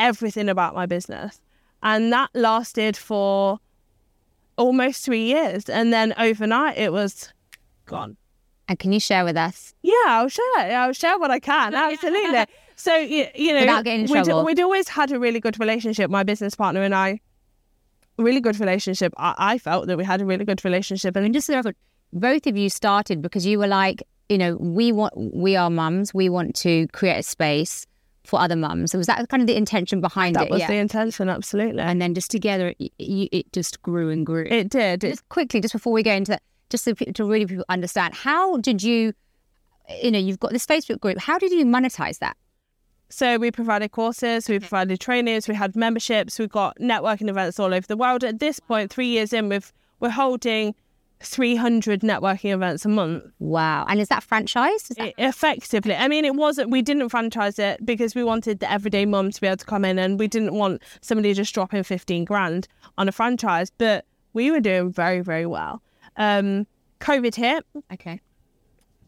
everything about my business. And that lasted for almost three years. And then overnight it was gone. And can you share with us? Yeah, I'll share. I'll share what I can. Absolutely. So, you, you know, without getting in we'd, trouble. We'd always had a really good relationship, my business partner and I. Really good relationship. I, I felt that we had a really good relationship. And just so both of you started because you were like, you know, we want, we are mums. We want to create a space for other mums. So was that kind of the intention behind that it? That was yeah. the intention, absolutely. And then just together, it, it just grew and grew. It did. It... Just quickly, just before we go into that, just so people, to really people understand, how did you, you know, you've got this Facebook group. How did you monetize that? So we provided courses, we provided trainings, we had memberships, we've got networking events all over the world. At this point, three years in, we've, we're holding three hundred networking events a month. Wow. And is that franchised? Is that- it, effectively. I mean, it wasn't, we didn't franchise it because we wanted the everyday mum to be able to come in, and we didn't want somebody just dropping fifteen grand on a franchise, but we were doing very, very well. Um, COVID hit. Okay.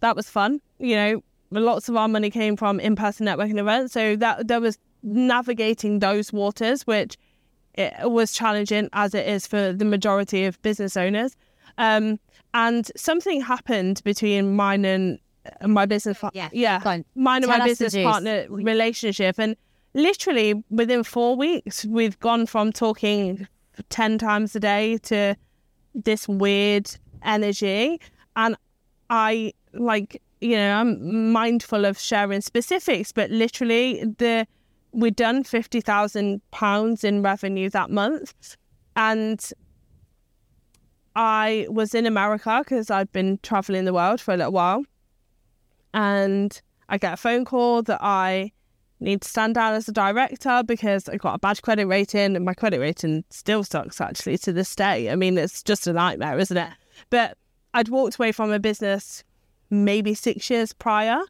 That was fun. You know, lots of our money came from in-person networking events, so that there was navigating those waters, which it was challenging as it is for the majority of business owners. Um, and something happened between mine and my business, pa- yeah, yeah mine Tell and my business partner relationship, and literally within four weeks, we've gone from talking ten times a day to this weird energy, and I like. You know, I'm mindful of sharing specifics, but literally the we've done fifty thousand pounds in revenue that month. And I was in America because I've been traveling the world for a little while. And I get a phone call that I need to stand down as a director because I got a bad credit rating, and my credit rating still sucks actually to this day. I mean, it's just a nightmare, isn't it? But I'd walked away from a business maybe six years prior,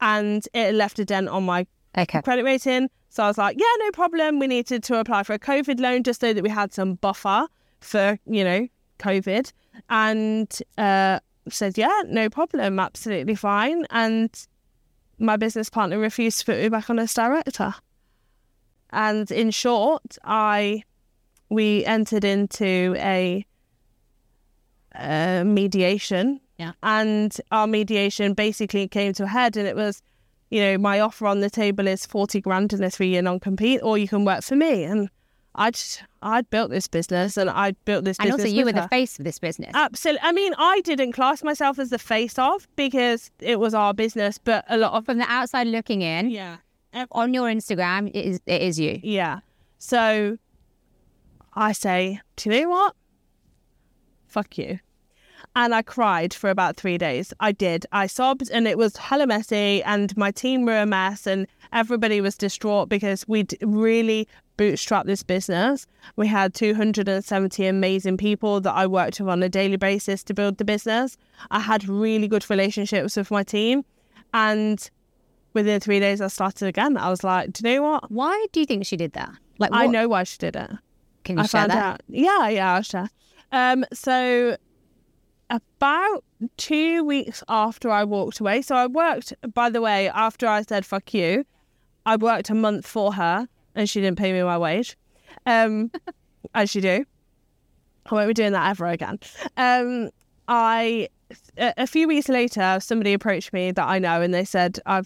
and it left a dent on my okay. credit rating. So I was like, yeah, no problem. We needed to apply for a COVID loan just so that we had some buffer for, you know, COVID. And uh, said, yeah, no problem. Absolutely fine. And my business partner refused to put me back on as director. And in short, I we entered into a, a mediation. Yeah. And our mediation basically came to a head, and it was, you know, my offer on the table is forty grand in a three year non-compete, or you can work for me. And I just, I'd built this business and I'd built this and business. And also you were her. the face of this business. Absolutely. I mean, I didn't class myself as the face of because it was our business, but a lot of... From the outside looking in, yeah, on your Instagram, it is, it is you. Yeah. So I say, do you know what? Fuck you. And I cried for about three days. I did. I sobbed, and it was hella messy, and my team were a mess, and everybody was distraught because we'd really bootstrapped this business. We had two hundred seventy amazing people that I worked with on a daily basis to build the business. I had really good relationships with my team. And within three days, I started again. I was like, do you know what? Why do you think she did that? Like, what? I know why she did it. Can you I share found that? Out. Yeah, yeah, I'll share. Um, so... About two weeks after I walked away, so I worked, by the way, after I said, fuck you, I worked a month for her and she didn't pay me my wage, um, as you do. I won't be doing that ever again. Um, I, a, a few weeks later, somebody approached me that I know, and they said, I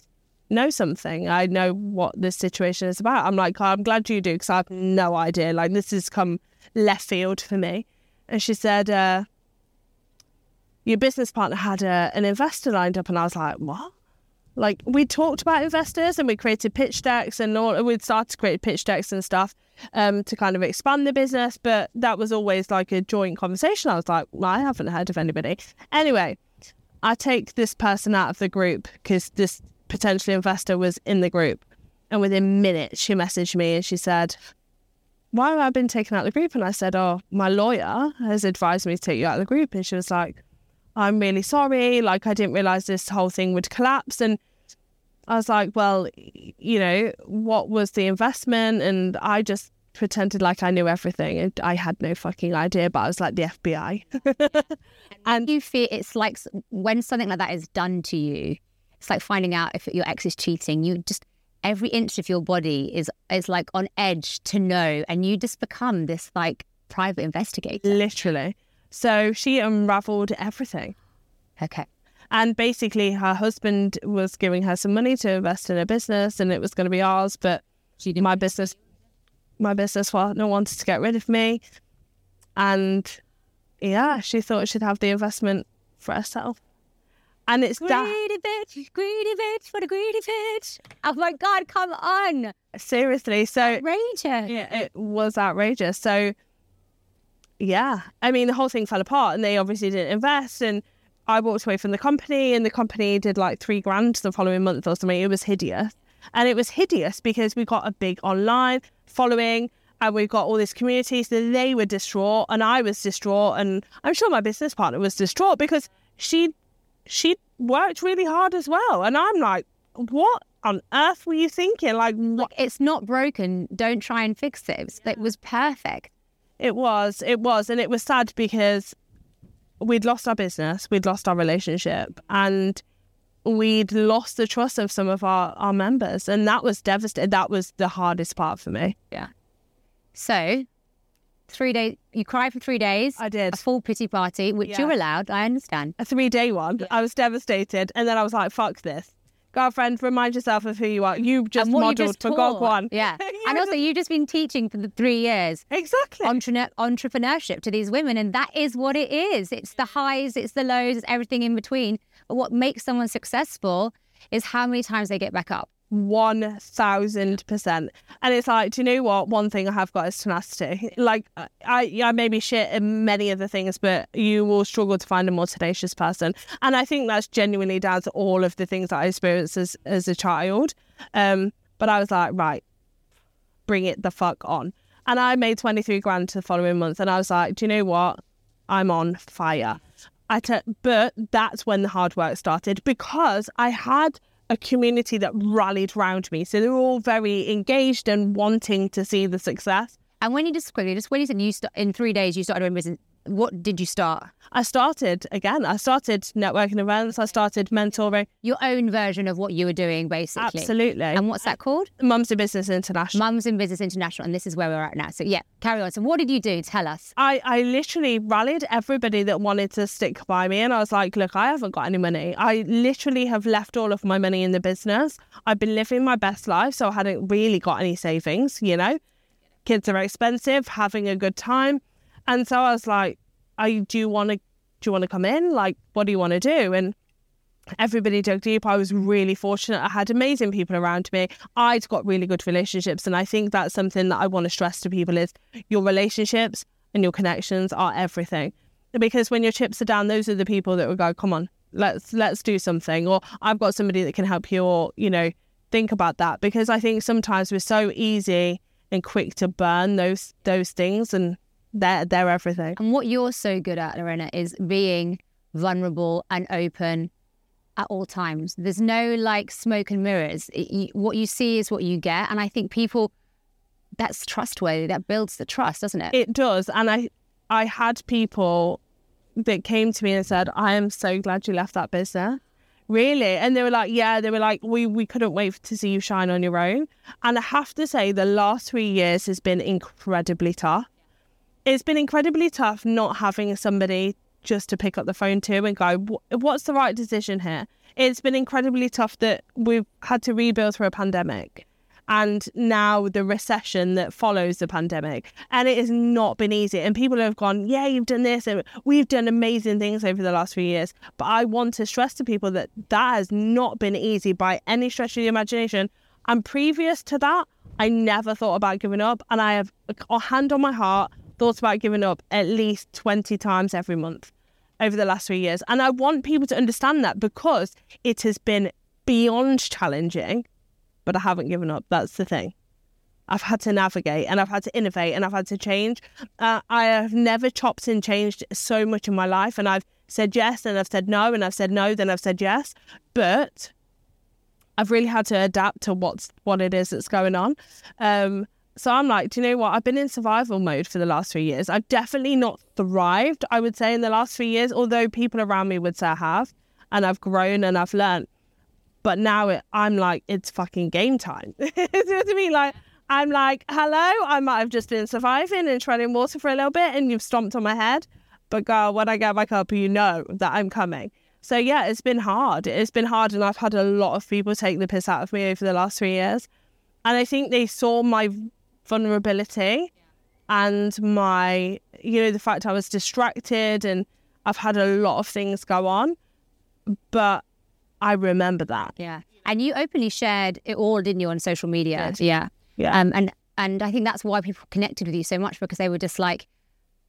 know something. I know what this situation is about. I'm like, oh, I'm glad you do, because I have no idea. Like, this has come left field for me. And she said, uh, your business partner had a, an investor lined up. And I was like, what? Like, we talked about investors, and we created pitch decks, and all, we'd started to create pitch decks and stuff um, to kind of expand the business. But that was always like a joint conversation. I was like, well, I haven't heard of anybody. Anyway, I take this person out of the group because this potential investor was in the group. And within minutes, she messaged me and she said, why have I been taken out of the group? And I said, oh, my lawyer has advised me to take you out of the group. And she was like, I'm really sorry, like, I didn't realise this whole thing would collapse. And I was like, well, you know, what was the investment? And I just pretended like I knew everything, and I had no fucking idea, but I was like the F B I. And you feel it's like when something like that is done to you, it's like finding out if your ex is cheating. You just, every inch of your body is is like on edge to know, and you just become this like private investigator. Literally. So she unravelled everything. Okay. And basically her husband was giving her some money to invest in her business, and it was going to be ours, but she didn't my business my business partner wanted to get rid of me. And yeah, she thought she'd have the investment for herself. And it's greedy that... bitch, greedy bitch, what a greedy bitch. Oh my God, come on. Seriously, so... outrageous. Yeah, it was outrageous. So, yeah. I mean, the whole thing fell apart and they obviously didn't invest, and I walked away from the company, and the company did like three grand the following month or something. It was hideous. And it was hideous because we got a big online following and we got all this community. So they were distraught and I was distraught. And I'm sure my business partner was distraught because she... she worked really hard as well. And I'm like, what on earth were you thinking? Like, like it's not broken. Don't try and fix it. It was, yeah. It was perfect. It was. It was. And it was sad because we'd lost our business. We'd lost our relationship. And we'd lost the trust of some of our, our members. And that was devastating. That was the hardest part for me. Yeah. So... Three days, you cried for three days. I did. A full pity party, which yeah. You're allowed, I understand. A three-day one. Yeah. I was devastated. And then I was like, fuck this. Girlfriend, remind yourself of who you are. You've just modelled for Gok Wan. Yeah. And also, just... you've just been teaching for the three years. Exactly. Entrene- entrepreneurship to these women. And that is what it is. It's the highs, it's the lows, it's everything in between. But what makes someone successful is how many times they get back up. one thousand percent. And it's like, do you know what? One thing I have got is tenacity. Like, I, I may be shit in many other things, but you will struggle to find a more tenacious person. And I think that's genuinely down to all of the things that I experienced as, as a child. Um, but I was like, right, bring it the fuck on. And I made twenty-three grand the following month. And I was like, do you know what? I'm on fire. I t- but that's when the hard work started, because I had a community that rallied round me. So they were all very engaged and wanting to see the success. And when you just quickly, just when you said you st- in three days you started your own business, what did you start? I started, again, I started networking events, I started mentoring. Your own version of what you were doing, basically. Absolutely. And what's that called? Mums in Business International. Mums in Business International, and this is where we're at now. So yeah, carry on. So what did you do? Tell us. I, I literally rallied everybody that wanted to stick by me, and I was like, look, I haven't got any money. I literally have left all of my money in the business. I've been living my best life, so I hadn't really got any savings, you know. Kids are expensive, having a good time. And so I was like, I do you want to do you want to come in? Like, what do you want to do? And everybody dug deep. I was really fortunate. I had amazing people around me. I'd got really good relationships. And I think that's something that I want to stress to people is your relationships and your connections are everything. Because when your chips are down, those are the people that will go, come on, let's let's do something. Or I've got somebody that can help you, or, you know, think about that. Because I think sometimes we're so easy and quick to burn those those things, and They're, they're everything. And what you're so good at, Leona, is being vulnerable and open at all times. There's no like smoke and mirrors. It, you, what you see is what you get. And I think people, that's trustworthy. That builds the trust, doesn't it? It does. And I, I had people that came to me and said, I am so glad you left that business. Really? And they were like, yeah, they were like, we, we couldn't wait to see you shine on your own. And I have to say the last three years has been incredibly tough. It's been incredibly tough not having somebody just to pick up the phone to and go, what's the right decision here? It's been incredibly tough that we've had to rebuild through a pandemic and now the recession that follows the pandemic. And it has not been easy. And people have gone, yeah, you've done this. And we've done amazing things over the last few years. But I want to stress to people that that has not been easy by any stretch of the imagination. And previous to that, I never thought about giving up. And I have a hand on my heart thought about giving up at least twenty times every month over the last three years. And I want people to understand that because it has been beyond challenging, but I haven't given up. That's the thing. I've had to navigate and I've had to innovate and I've had to change. Uh, I have never chopped and changed so much in my life. And I've said yes and I've said no and I've said no, then I've said yes. But I've really had to adapt to what's, what it is that's going on. Um, So I'm like, do you know what? I've been in survival mode for the last three years. I've definitely not thrived, I would say, in the last three years, although people around me would say I have. And I've grown and I've learned. But now it, I'm like, it's fucking game time. Do you know what I mean? Like, I'm like, hello, I might have just been surviving and treading water for a little bit and you've stomped on my head. But girl, when I get back up, you know that I'm coming. So yeah, it's been hard. It's been hard and I've had a lot of people take the piss out of me over the last three years. And I think they saw my vulnerability and my, you know, the fact I was distracted and I've had a lot of things go on. but I remember that. Yeah. And you openly shared it all, didn't you, on social media? Yes. Yeah. Yeah. Um, and, and I think that's why people connected with you so much, because they were just like,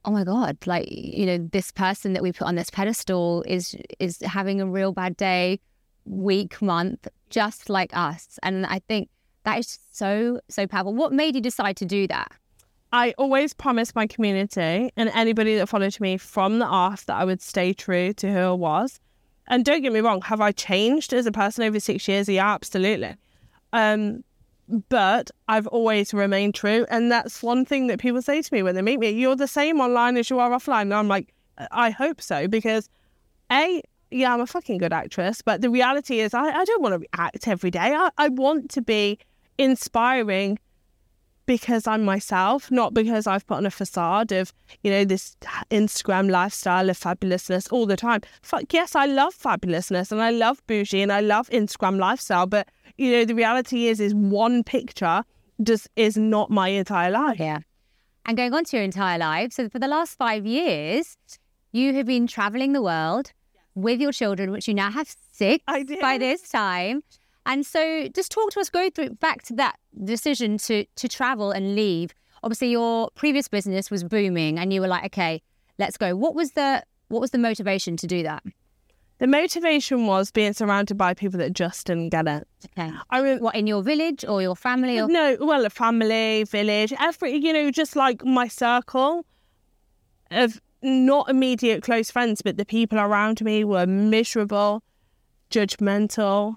oh my God, like, you know, this person that we put on this pedestal is is having a real bad day, week, month, just like us. And I think that is so, so powerful. What made you decide to do that? I always promised my community and anybody that followed me from the off that I would stay true to who I was. And don't get me wrong, have I changed as a person over six years? Yeah, absolutely. Um, but I've always remained true. And that's one thing that people say to me when they meet me, you're the same online as you are offline. And I'm like, I hope so, because A, yeah, I'm a fucking good actress, but the reality is I, I don't want to act every day. I, I want to be inspiring because I'm myself, not because I've put on a facade of, you know, this Instagram lifestyle of fabulousness all the time. Fuck yes, I love fabulousness and I love bougie and I love Instagram lifestyle, but you know, the reality is, is one picture just is not my entire life. Yeah. And going on to your entire life, so for the last five years, you have been traveling the world with your children, which you now have six by this time. And so just talk to us, go through back to that decision to to travel and leave. Obviously, your previous business was booming and you were like, okay, let's go. What was the what was the motivation to do that? The motivation was being surrounded by people that just didn't get it. Okay. I mean, what, in your village or your family? Or- no, well, a family, village, every, you know, just like my circle of not immediate close friends, but the people around me were miserable, judgmental.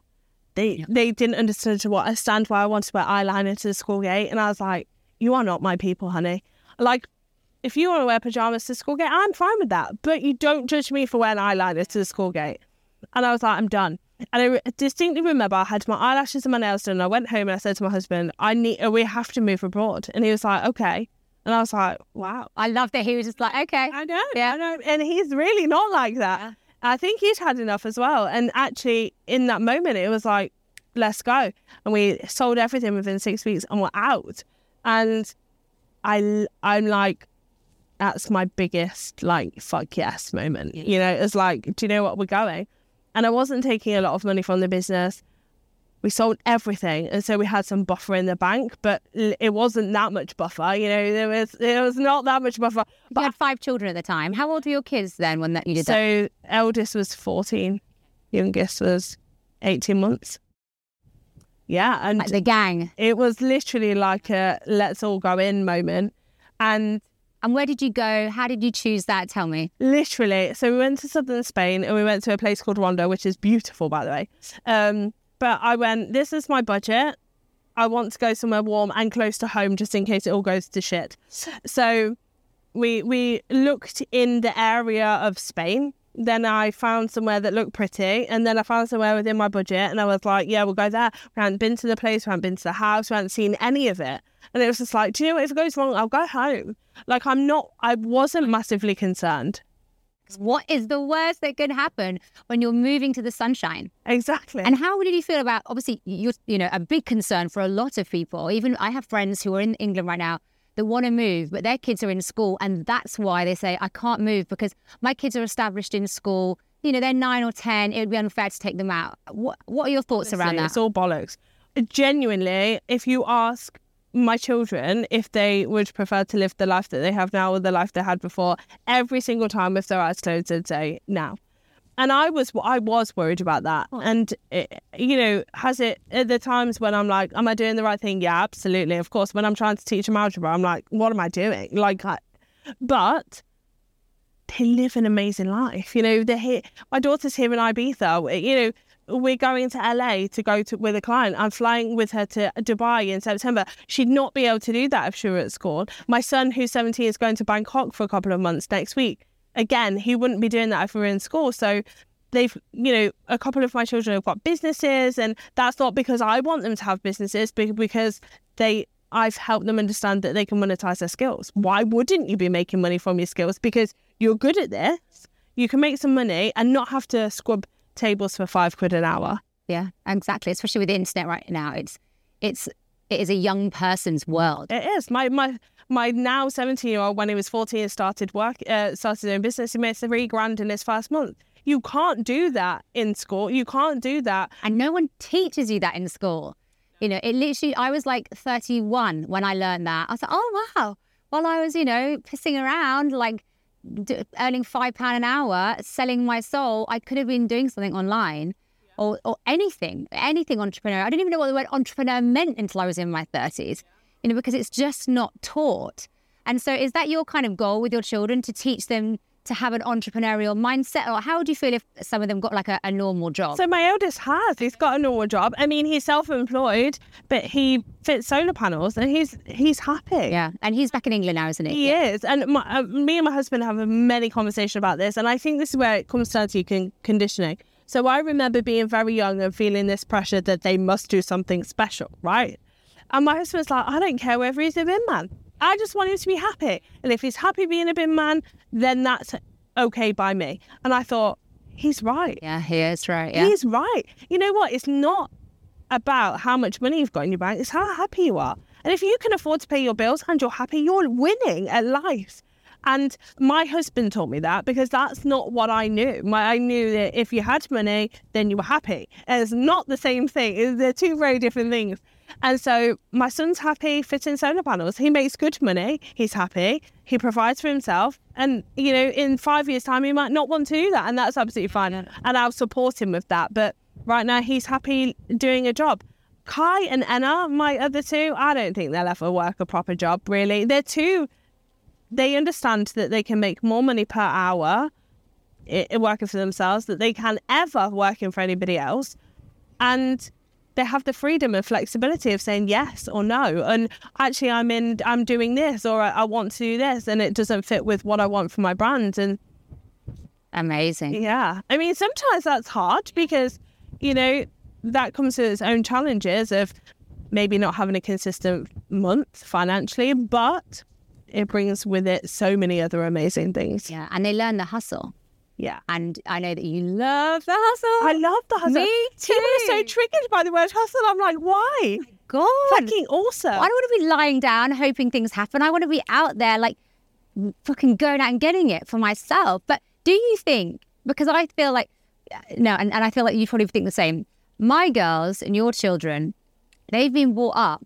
They yep. they didn't understand what I stand for. I wanted to wear eyeliner to the school gate. And I was like, you are not my people, honey. Like, if you want to wear pajamas to the school gate, I'm fine with that. But you don't judge me for wearing eyeliner to the school gate. And I was like, I'm done. And I re- distinctly remember I had my eyelashes and my nails done. And I went home and I said to my husband, I need. we have to move abroad. And he was like, okay. And I was like, wow. I love that he was just like, okay. I know. Yeah. I know. And he's really not like that. Yeah. I think he'd had enough as well. And actually, in that moment, it was like, let's go. And we sold everything within six weeks and we're out. And I, I'm like, that's my biggest, like, fuck yes moment. Yeah. You know, it's like, do you know what, we're going. And I wasn't taking a lot of money from the business. We sold everything. And so we had some buffer in the bank, but it wasn't that much buffer. You know, there was there was not that much buffer. But you had five children at the time. How old were your kids then when that you did so that? So eldest was fourteen. Youngest was eighteen months. Yeah. And like the gang. It was literally like a let's all go in moment. And And where did you go? How did you choose that? Tell me. Literally. So we went to southern Spain and we went to a place called Ronda, which is beautiful, by the way. Um... But I went, this is my budget. I want to go somewhere warm and close to home just in case it all goes to shit. So we we looked in the area of Spain. Then I found somewhere that looked pretty. And then I found somewhere within my budget. And I was like, yeah, we'll go there. We hadn't been to the place. We hadn't been to the house. We hadn't seen any of it. And it was just like, do you know what? If it goes wrong, I'll go home. Like, I'm not, I wasn't massively concerned. What is the worst that could happen when you're moving to the sunshine? Exactly. And how did you feel about, obviously, you're, you know, a big concern for a lot of people. Even I have friends who are in England right now that want to move, but their kids are in school. And that's why they say, I can't move because my kids are established in school. You know, they're nine or ten. It would be unfair to take them out. What, what are your thoughts Honestly, around that? It's all bollocks. Genuinely, if you ask my children if they would prefer to live the life that they have now or the life they had before, every single time with their eyes closed they'd say now. And I was I was worried about that. Oh. And it, you know, has it at the times when I'm like, am I doing the right thing? Yeah, absolutely, of course. When I'm trying to teach them algebra, I'm like, what am I doing? Like, I, but they live an amazing life. You know, they're here. My daughter's here in Ibiza. You know. We're going to L A to go to with a client. I'm flying with her to Dubai in September. She'd not be able to do that if she were at school. My son, who's seventeen, is going to Bangkok for a couple of months next week. Again, he wouldn't be doing that if we were in school. So they've, you know, a couple of my children have got businesses, and that's not because I want them to have businesses, but because they, I've helped them understand that they can monetize their skills. Why wouldn't you be making money from your skills? Because you're good at this. You can make some money and not have to scrub tables for five quid an hour. Yeah, exactly. Especially with the internet right now, it's it's it is a young person's world. It is. My my my now seventeen year old, when he was fourteen, started work uh, started doing business. He made three grand in his first month. You can't do that in school. You can't do that. And no one teaches you that in school. You know, it literally, I was like thirty-one when I learned that. I was like, oh, wow. While I was, you know, pissing around, like d- earning five pounds an hour, selling my soul, I could have been doing something online. Or, or anything, anything entrepreneur. I didn't even know what the word entrepreneur meant until I was in my thirties, you know, because it's just not taught. And so is that your kind of goal with your children, to teach them to have an entrepreneurial mindset? Or how would you feel if some of them got like a, a normal job? So my eldest has, he's got a normal job. I mean, he's self-employed, but he fits solar panels and he's he's happy. Yeah, and he's back in England now, isn't he? He yeah. is. And my, uh, me and my husband have a many conversations about this. And I think this is where it comes down to con- conditioning. So I remember being very young and feeling this pressure that they must do something special, right? And my husband's like, I don't care whether he's a bin man. I just want him to be happy. And if he's happy being a bin man, then that's okay by me. And I thought, he's right. Yeah, he is right. Yeah. He's right. You know what? It's not about how much money you've got in your bank. It's how happy you are. And if you can afford to pay your bills and you're happy, you're winning at life. And my husband taught me that, because that's not what I knew. My, I knew that if you had money, then you were happy. And it's not the same thing. They're two very different things. And so my son's happy fitting solar panels. He makes good money. He's happy. He provides for himself. And, you know, in five years' time, he might not want to do that. And that's absolutely fine. And I'll support him with that. But right now, he's happy doing a job. Kai and Anna, my other two, I don't think they'll ever work a proper job, really. They're too... They understand that they can make more money per hour working for themselves than they can ever working for anybody else. And they have the freedom and flexibility of saying yes or no. And actually, I'm in, I'm doing this, or I want to do this, and it doesn't fit with what I want for my brand. And amazing. Yeah. I mean, sometimes that's hard because, you know, that comes with its own challenges of maybe not having a consistent month financially, but... it brings with it so many other amazing things. Yeah, and they learn the hustle. Yeah. And I know that you love the hustle. I love the hustle. Me too. People are so triggered by the word hustle. I'm like, why? Oh my God. Fucking awesome. I don't want to be lying down hoping things happen. I want to be out there, like, fucking going out and getting it for myself. But do you think, because I feel like, no, and, and I feel like you probably think the same. My girls and your children, they've been brought up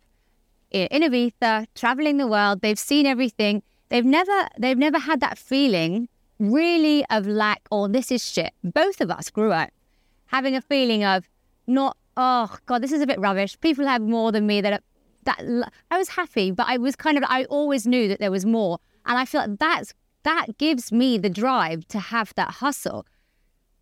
in Ibiza, traveling the world. They've seen everything. They've never, they've never had that feeling really of lack or this is shit. Both of us grew up having a feeling of not, oh God, this is a bit rubbish. People have more than me. That that I was happy, but I was kind of, I always knew that there was more. And I feel like that's, that gives me the drive to have that hustle.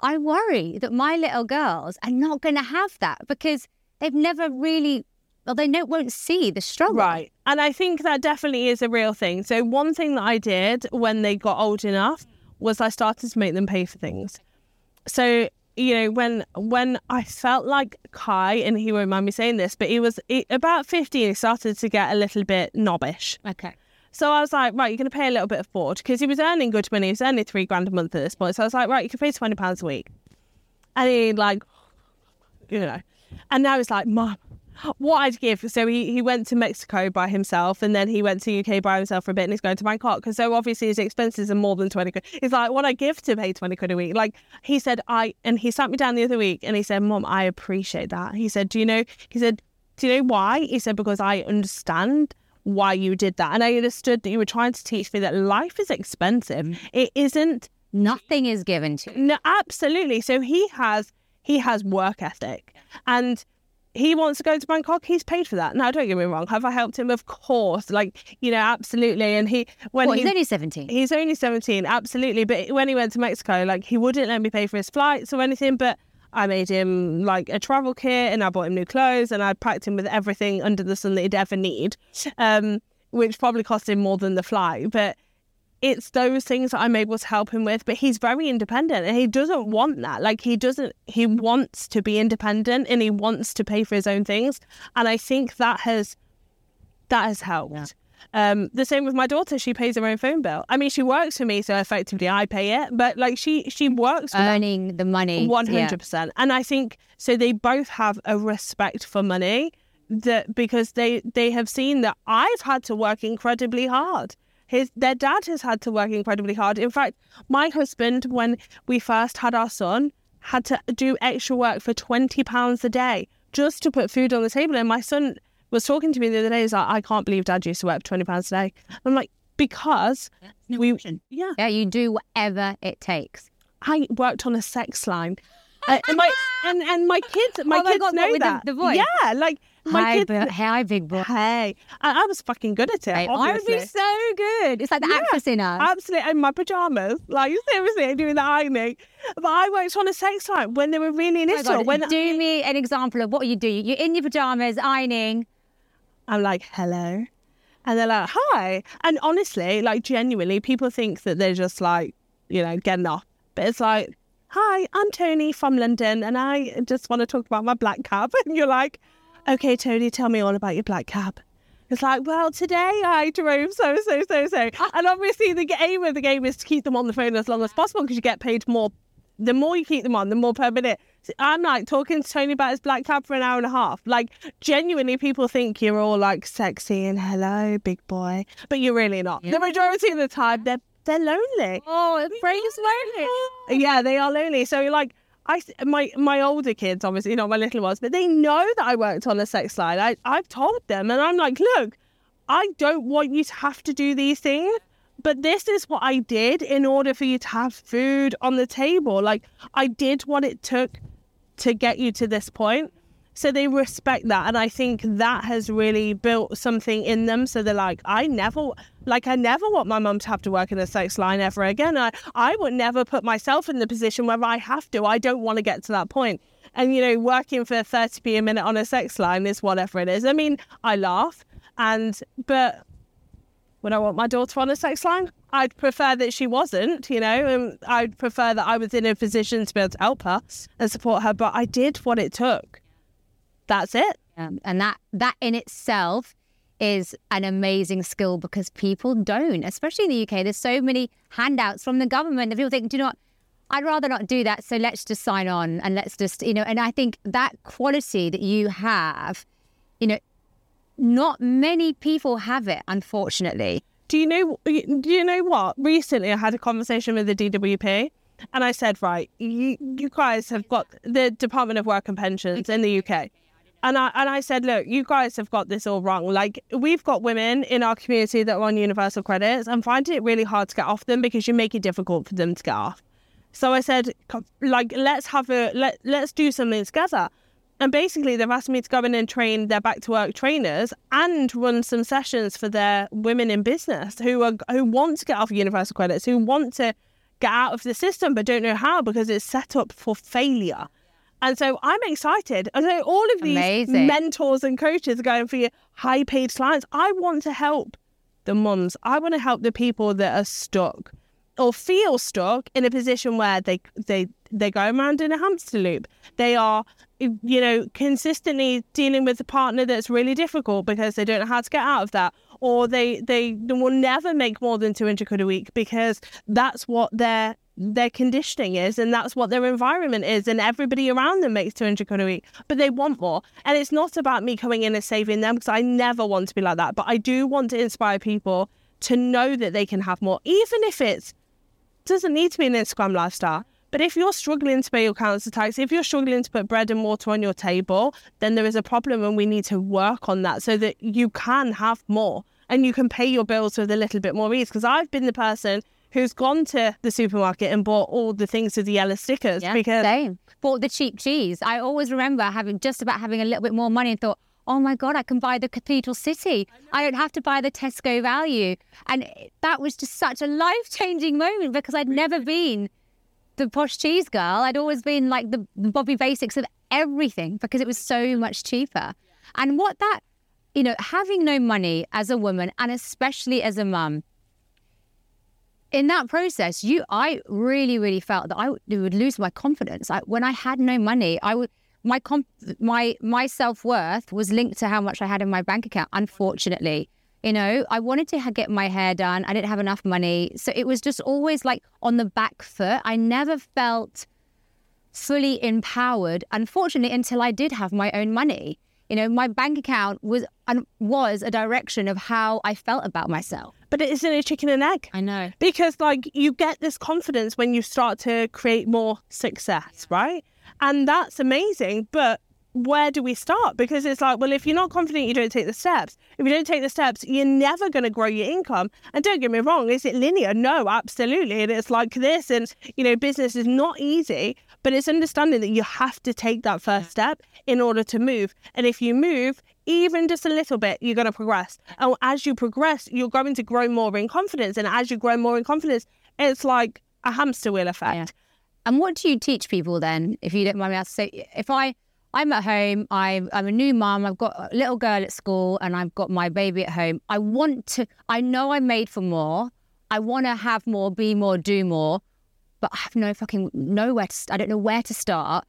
I worry that my little girls are not going to have that because they've never really... well, they no, won't see the struggle. Right. And I think that definitely is a real thing. So one thing that I did when they got old enough was I started to make them pay for things. So, you know, when when I felt like Kai, and he won't mind me saying this, but he was he, about fifteen, he started to get a little bit knobbish. Okay. So I was like, right, you're going to pay a little bit of board, because he was earning good money. He was earning three grand a month at this point. So I was like, right, you can pay twenty pounds a week. And he like, you know, and now he's like, Mum, what I'd give. So he, he went to Mexico by himself, and then he went to U K by himself for a bit, and he's going to Bangkok, because so obviously his expenses are more than twenty quid. It's like, what I give to pay twenty quid a week. Like he said, I, and he sat me down the other week and he said, Mum, I appreciate that. He said, do you know, he said, do you know why? He said, because I understand why you did that. And I understood that you were trying to teach me that life is expensive. It isn't. Nothing is given to you. No, absolutely. So he has, he has work ethic, and he wants to go to Bangkok. He's paid for that. Now, don't get me wrong. Have I helped him? Of course. Like, you know, absolutely. And he... when well, he, he's only seventeen. He's only seventeen, absolutely. But when he went to Mexico, like, he wouldn't let me pay for his flights or anything. But I made him, like, a travel kit, and I bought him new clothes, and I packed him with everything under the sun that he'd ever need, um, which probably cost him more than the flight. But it's those things that I'm able to help him with. But he's very independent, and he doesn't want that. Like he doesn't, he wants to be independent, and he wants to pay for his own things. And I think that has, that has helped. Yeah. Um, the same with my daughter. She pays her own phone bill. I mean, she works for me, so effectively I pay it, but like she, she works for earning that, the money. one hundred percent. Yeah. And I think, so they both have a respect for money, that because they, they have seen that I've had to work incredibly hard. His, their dad has had to work incredibly hard. In fact, my husband, when we first had our son, had to do extra work for twenty pounds a day just to put food on the table. And my son was talking to me the other day. He's like, I can't believe Dad used to work twenty pounds a day. And I'm like, because no we, option. yeah, yeah, you do whatever it takes. I worked on a sex line, uh, and my and, and my kids, my oh kids my God, know what, that. The, the voice? Yeah, like. My hi, kids, bu- hi, big boy. Hey, I, I was fucking good at it. Hey, I would be so good. It's like the yeah, actress in us. Absolutely, in my pajamas. Like, seriously, doing the ironing. But I worked on a sex line when they were really little. Oh when do I, me an example of what you do. You're in your pajamas, ironing. I'm like, hello. And they're like, hi. And honestly, like, genuinely, people think that they're just like, you know, getting off. But it's like, hi, I'm Tony from London, and I just want to talk about my black cab. And you're like... Okay, Tony, tell me all about your black cab. It's like, well, today I drove so, so, so, so. And obviously the aim of the game is to keep them on the phone as long as possible because you get paid more. The more you keep them on, the more per minute. So I'm like talking to Tony about his black cab for an hour and a half. Like, genuinely, people think you're all like sexy and hello, big boy. But you're really not. Yeah. The majority of the time, they're they're lonely. Oh, it's lonely. lonely. Yeah, they are lonely. So you're like... I, my, my older kids, obviously, not my little ones, but they know that I worked on a sex line. I, I've told them and I'm like, look, I don't want you to have to do these things, but this is what I did in order for you to have food on the table. Like, I did what it took to get you to this point. So they respect that. And I think that has really built something in them. So they're like, I never, like, I never want my mum to have to work in a sex line ever again. I, I would never put myself in the position where I have to. I don't want to get to that point. And, you know, working for thirty p a minute on a sex line is whatever it is. I mean, I laugh. And, but would I want my daughter on a sex line? I'd prefer that she wasn't, you know, and I'd prefer that I was in a position to be able to help her and support her. But I did what it took. That's it. Um, and that that in itself is an amazing skill because people don't, especially in the U K. There's so many handouts from the government that people think, do you know what? I'd rather not do that. So let's just sign on and let's just, you know, and I think that quality that you have, you know, not many people have it, unfortunately. Do you know, do you know what? Recently, I had a conversation with the D W P. And I said, right, you, you guys have got the Department of Work and Pensions in the U K. And I and I said, look, you guys have got this all wrong. Like, we've got women in our community that are on universal credits and finding it really hard to get off them because you make it difficult for them to get off. So I said, like, let's have a let let's do something together. And basically, they've asked me to go in and train their back to work trainers and run some sessions for their women in business who are who want to get off universal credits, who want to get out of the system but don't know how because it's set up for failure. And so I'm excited. I know all of these Amazing. mentors and coaches are going for your high-paid clients. I want to help the mums. I want to help the people that are stuck or feel stuck in a position where they they they go around in a hamster loop. They are, you know, consistently dealing with a partner that's really difficult because they don't know how to get out of that. Or they, they will never make more than two hundred quid a week because that's what their their conditioning is and that's what their environment is and everybody around them makes two hundred quid a week, but they want more. And it's not about me coming in and saving them because I never want to be like that. But I do want to inspire people to know that they can have more, even if it doesn't need to be an Instagram lifestyle. But if you're struggling to pay your council tax, if you're struggling to put bread and water on your table, then there is a problem and we need to work on that so that you can have more and you can pay your bills with a little bit more ease. Because I've been the person who's gone to the supermarket and bought all the things with the yellow stickers. Yeah, because same. Bought the cheap cheese. I always remember having just about having a little bit more money and thought, oh my God, I can buy the Cathedral City. I, I don't have to buy the Tesco value. And that was just such a life-changing moment because I'd never been the posh cheese girl. I'd always been like the Bobby Basics of everything because it was so much cheaper. And what that, you know, having no money as a woman and especially as a mum, in that process, you, I really, really felt that I would lose my confidence. I, when I had no money, I would, my, comp, my, my self-worth was linked to how much I had in my bank account, unfortunately. You know, I wanted to get my hair done. I didn't have enough money. So it was just always like on the back foot. I never felt fully empowered, unfortunately, until I did have my own money. You know, my bank account was was a direction of how I felt about myself. But it isn't a chicken and egg. I know. Because, like, you get this confidence when you start to create more success, yeah. right? And that's amazing. But where do we start? Because it's like, well, if you're not confident, you don't take the steps. If you don't take the steps, you're never going to grow your income. And don't get me wrong, is it linear? No, absolutely. And it's like this. And, you know, business is not easy, but it's understanding that you have to take that first step in order to move. And if you move, even just a little bit, you're going to progress. And as you progress, you're going to grow more in confidence. And as you grow more in confidence, it's like a hamster wheel effect. Yeah. And what do you teach people then, if you don't mind me asking? So if I... I'm at home, I'm, I'm a new mum, I've got a little girl at school and I've got my baby at home. I want to, I know I'm made for more. I want to have more, be more, do more, but I have no fucking, nowhere to, I don't know where to start.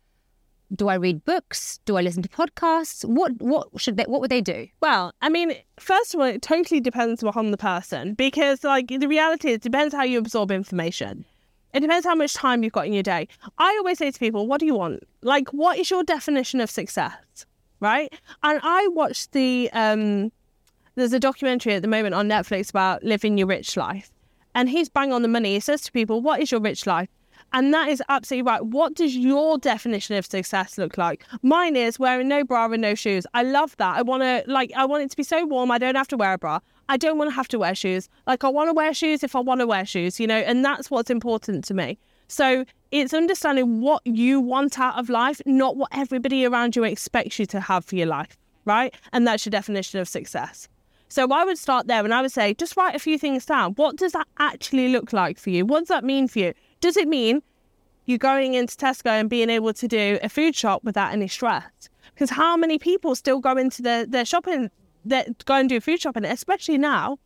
Do I read books? Do I listen to podcasts? What what should they, what would they do? Well, I mean, first of all, it totally depends on the person because like the reality is it depends how you absorb information. It depends how much time you've got in your day. I always say to people, what do you want? Like, what is your definition of success, right? And I watched the, um, there's a documentary at the moment on Netflix about living your rich life. And he's bang on the money. He says to people, what is your rich life? And that is absolutely right. What does your definition of success look like? Mine is wearing no bra and no shoes. I love that. I want to, like, I want it to be so warm I don't have to wear a bra. I don't want to have to wear shoes. Like, I want to wear shoes if I want to wear shoes, you know, and that's what's important to me. So it's understanding what you want out of life, not what everybody around you expects you to have for your life, right? And that's your definition of success. So I would start there and I would say, just write a few things down. What does that actually look like for you? What does that mean for you? Does it mean you're going into Tesco and being able to do a food shop without any stress? Because how many people still go into their, their shopping that go and do food shopping, especially now,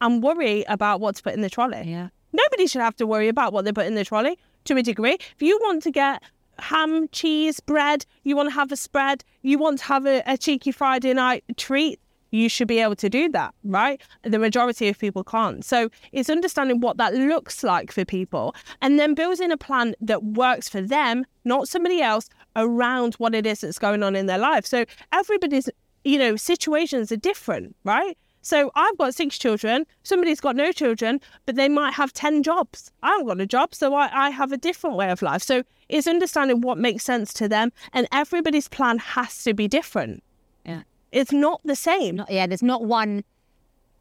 and worry about what to put in the trolley. Yeah. Nobody should have to worry about what they put in the trolley, to a degree. If you want to get ham, cheese, bread, you want to have a spread, you want to have a, a cheeky Friday night treat, you should be able to do that, right? The majority of people can't. So it's understanding what that looks like for people and then building a plan that works for them, not somebody else, around what it is that's going on in their life. So everybody's you know, situations are different, right? So I've got six children, somebody's got no children, but they might have ten jobs. I haven't got a job, so I, I have a different way of life. So it's understanding what makes sense to them, and everybody's plan has to be different. Yeah. It's not the same. Not, yeah, there's not one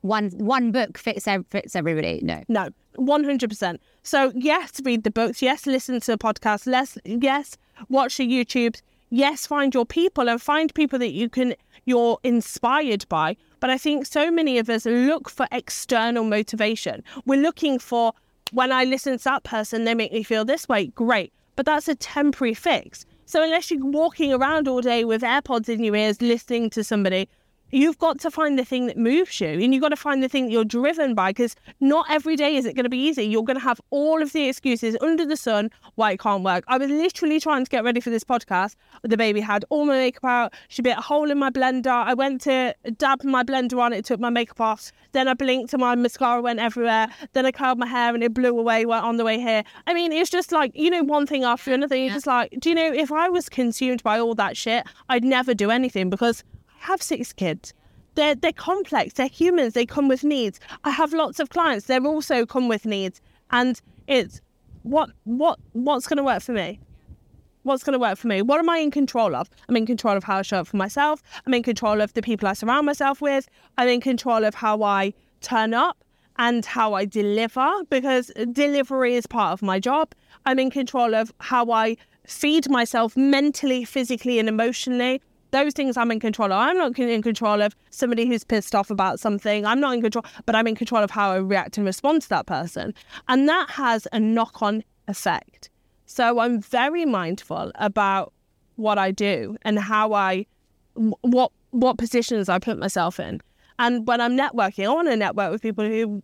one one book fits fits everybody, no. No, one hundred percent. So yes, read the books, yes, listen to the podcast, yes, yes, watch the YouTubes, yes, find your people and find people that you can... you're inspired by. But I think so many of us look for external motivation. We're looking for, when I listen to that person, they make me feel this way. Great. But that's a temporary fix. So unless you're walking around all day with AirPods in your ears, listening to somebody, you've got to find the thing that moves you. And you've got to find the thing that you're driven by, because not every day is it going to be easy. You're going to have all of the excuses under the sun why it can't work. I was literally trying to get ready for this podcast. The baby had all my makeup out. She bit a hole in my blender. I went to dab my blender on it. It took my makeup off. Then I blinked and my mascara went everywhere. Then I curled my hair and it blew away on the way here. I mean, it's just like, you know, one thing after another. You're yeah. just like, do you know, if I was consumed by all that shit, I'd never do anything, because... have six kids. They're, they're complex. They're humans. They come with needs. I have lots of clients. They also come with needs. And it's what what what's going to work for me? What's going to work for me? What am I in control of? I'm in control of how I show up for myself. I'm in control of the people I surround myself with. I'm in control of how I turn up and how I deliver, because delivery is part of my job. I'm in control of how I feed myself mentally, physically, and emotionally. Those things I'm in control of. I'm not in control of somebody who's pissed off about something. I'm not in control, but I'm in control of how I react and respond to that person. And that has a knock-on effect. So I'm very mindful about what I do and how I, what what positions I put myself in. And when I'm networking, I want to network with people who,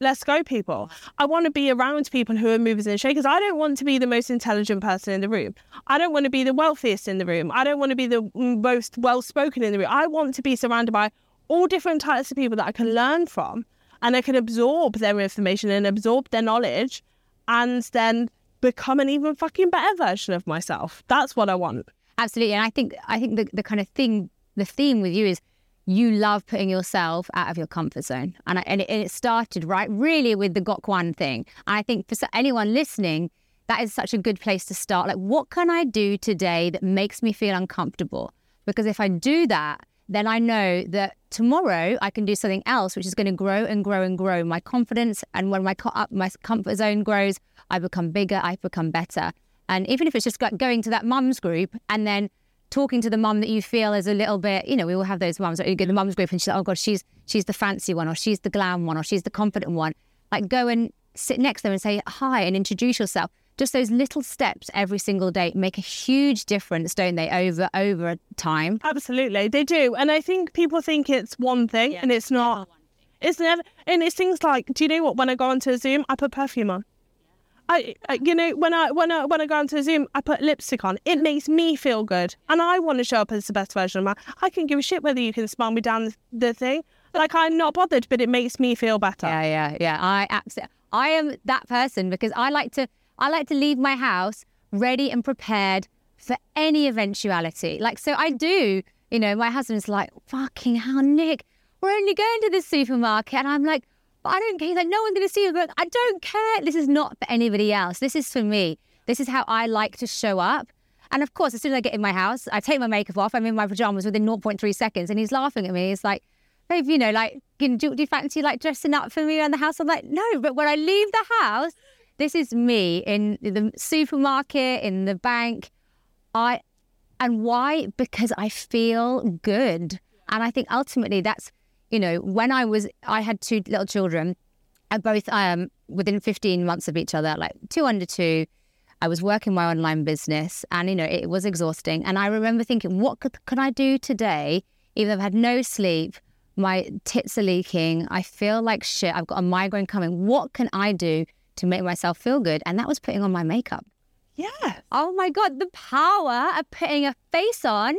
let's go people. I want to be around people who are movers and shakers. I don't want to be the most intelligent person in the room. I don't want to be the wealthiest in the room. I don't want to be the most well-spoken in the room. I want to be surrounded by all different types of people that I can learn from, and I can absorb their information and absorb their knowledge and then become an even fucking better version of myself. That's what I want. Absolutely. And I think I think the, the kind of thing, the theme with you is you love putting yourself out of your comfort zone. And, I, and, it, and it started, right, really with the Gok Wan thing. And I think for anyone listening, that is such a good place to start. Like, what can I do today that makes me feel uncomfortable? Because if I do that, then I know that tomorrow I can do something else, which is going to grow and grow and grow my confidence. And when my, co- my comfort zone grows, I become bigger, I become better. And even if it's just like going to that mum's group and then talking to the mum that you feel is a little bit, you know, we all have those mums. Like, you go to the mum's group and she's like, oh God, she's she's the fancy one, or she's the glam one, or she's the confident one. Like, go and sit next to them and say hi and introduce yourself. Just those little steps every single day make a huge difference, don't they, over over time? Absolutely, they do. And I think people think it's one thing, yeah, and it's not. It's never. And it's things like, do you know what? When I go onto a Zoom, I put perfume on. I, I you know, when I when I when I go onto a Zoom, I put lipstick on. It makes me feel good, and I want to show up as the best version of my. I can give a shit whether you can smile me down the thing. Like, I'm not bothered, but it makes me feel better. Yeah, yeah, yeah. I absolutely. I am that person because I like to. I like to leave my house ready and prepared for any eventuality. Like, so I do, you know, my husband's like, fucking hell, Nick, we're only going to the supermarket. And I'm like, but I don't care. He's like, no one's going to see you. But I don't care. This is not for anybody else. This is for me. This is how I like to show up. And of course, as soon as I get in my house, I take my makeup off. I'm in my pajamas within zero point three seconds. And he's laughing at me. He's like, babe, you know, like, do, do you fancy like dressing up for me around the house? I'm like, no, but when I leave the house, this is me in the supermarket, in the bank. I, and why? Because I feel good. And I think ultimately that's, you know, when I was, I had two little children, and both um, within fifteen months of each other, like two under two. I was working my online business and, you know, it was exhausting. And I remember thinking, what could, could I do today? Even though I've had no sleep, my tits are leaking, I feel like shit, I've got a migraine coming. What can I do to make myself feel good? And that was putting on my makeup. Yeah. Oh my God, the power of putting a face on.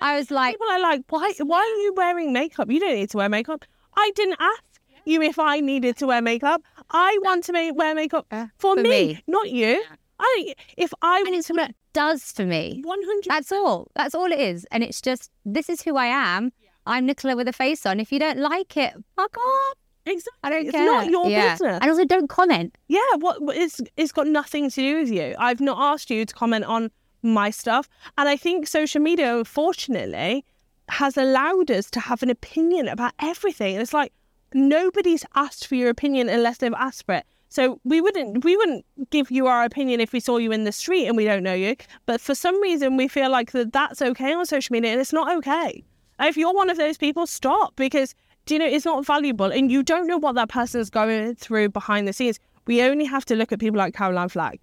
I, I was like... People are like, why, why are you wearing makeup? You don't need to wear makeup. I didn't ask you if I needed to wear makeup. I want to make, wear makeup uh, for, for me, me, not you. I If I... And it's what it does for me. one hundred percent. That's all. That's all it is. And it's just, this is who I am. Yeah. I'm Nicola with a face on. If you don't like it, fuck off. Exactly. I don't care. It's not your yeah. business. And also don't comment. Yeah, what it's it's got nothing to do with you. I've not asked you to comment on my stuff. And I think social media, unfortunately, has allowed us to have an opinion about everything. And it's like, nobody's asked for your opinion unless they've asked for it. So we wouldn't we wouldn't give you our opinion if we saw you in the street and we don't know you. But for some reason, we feel like that that's okay on social media, and it's not okay. If you're one of those people, stop, because... do you know, it's not valuable, and you don't know what that person's going through behind the scenes. We only have to look at people like Caroline Flack.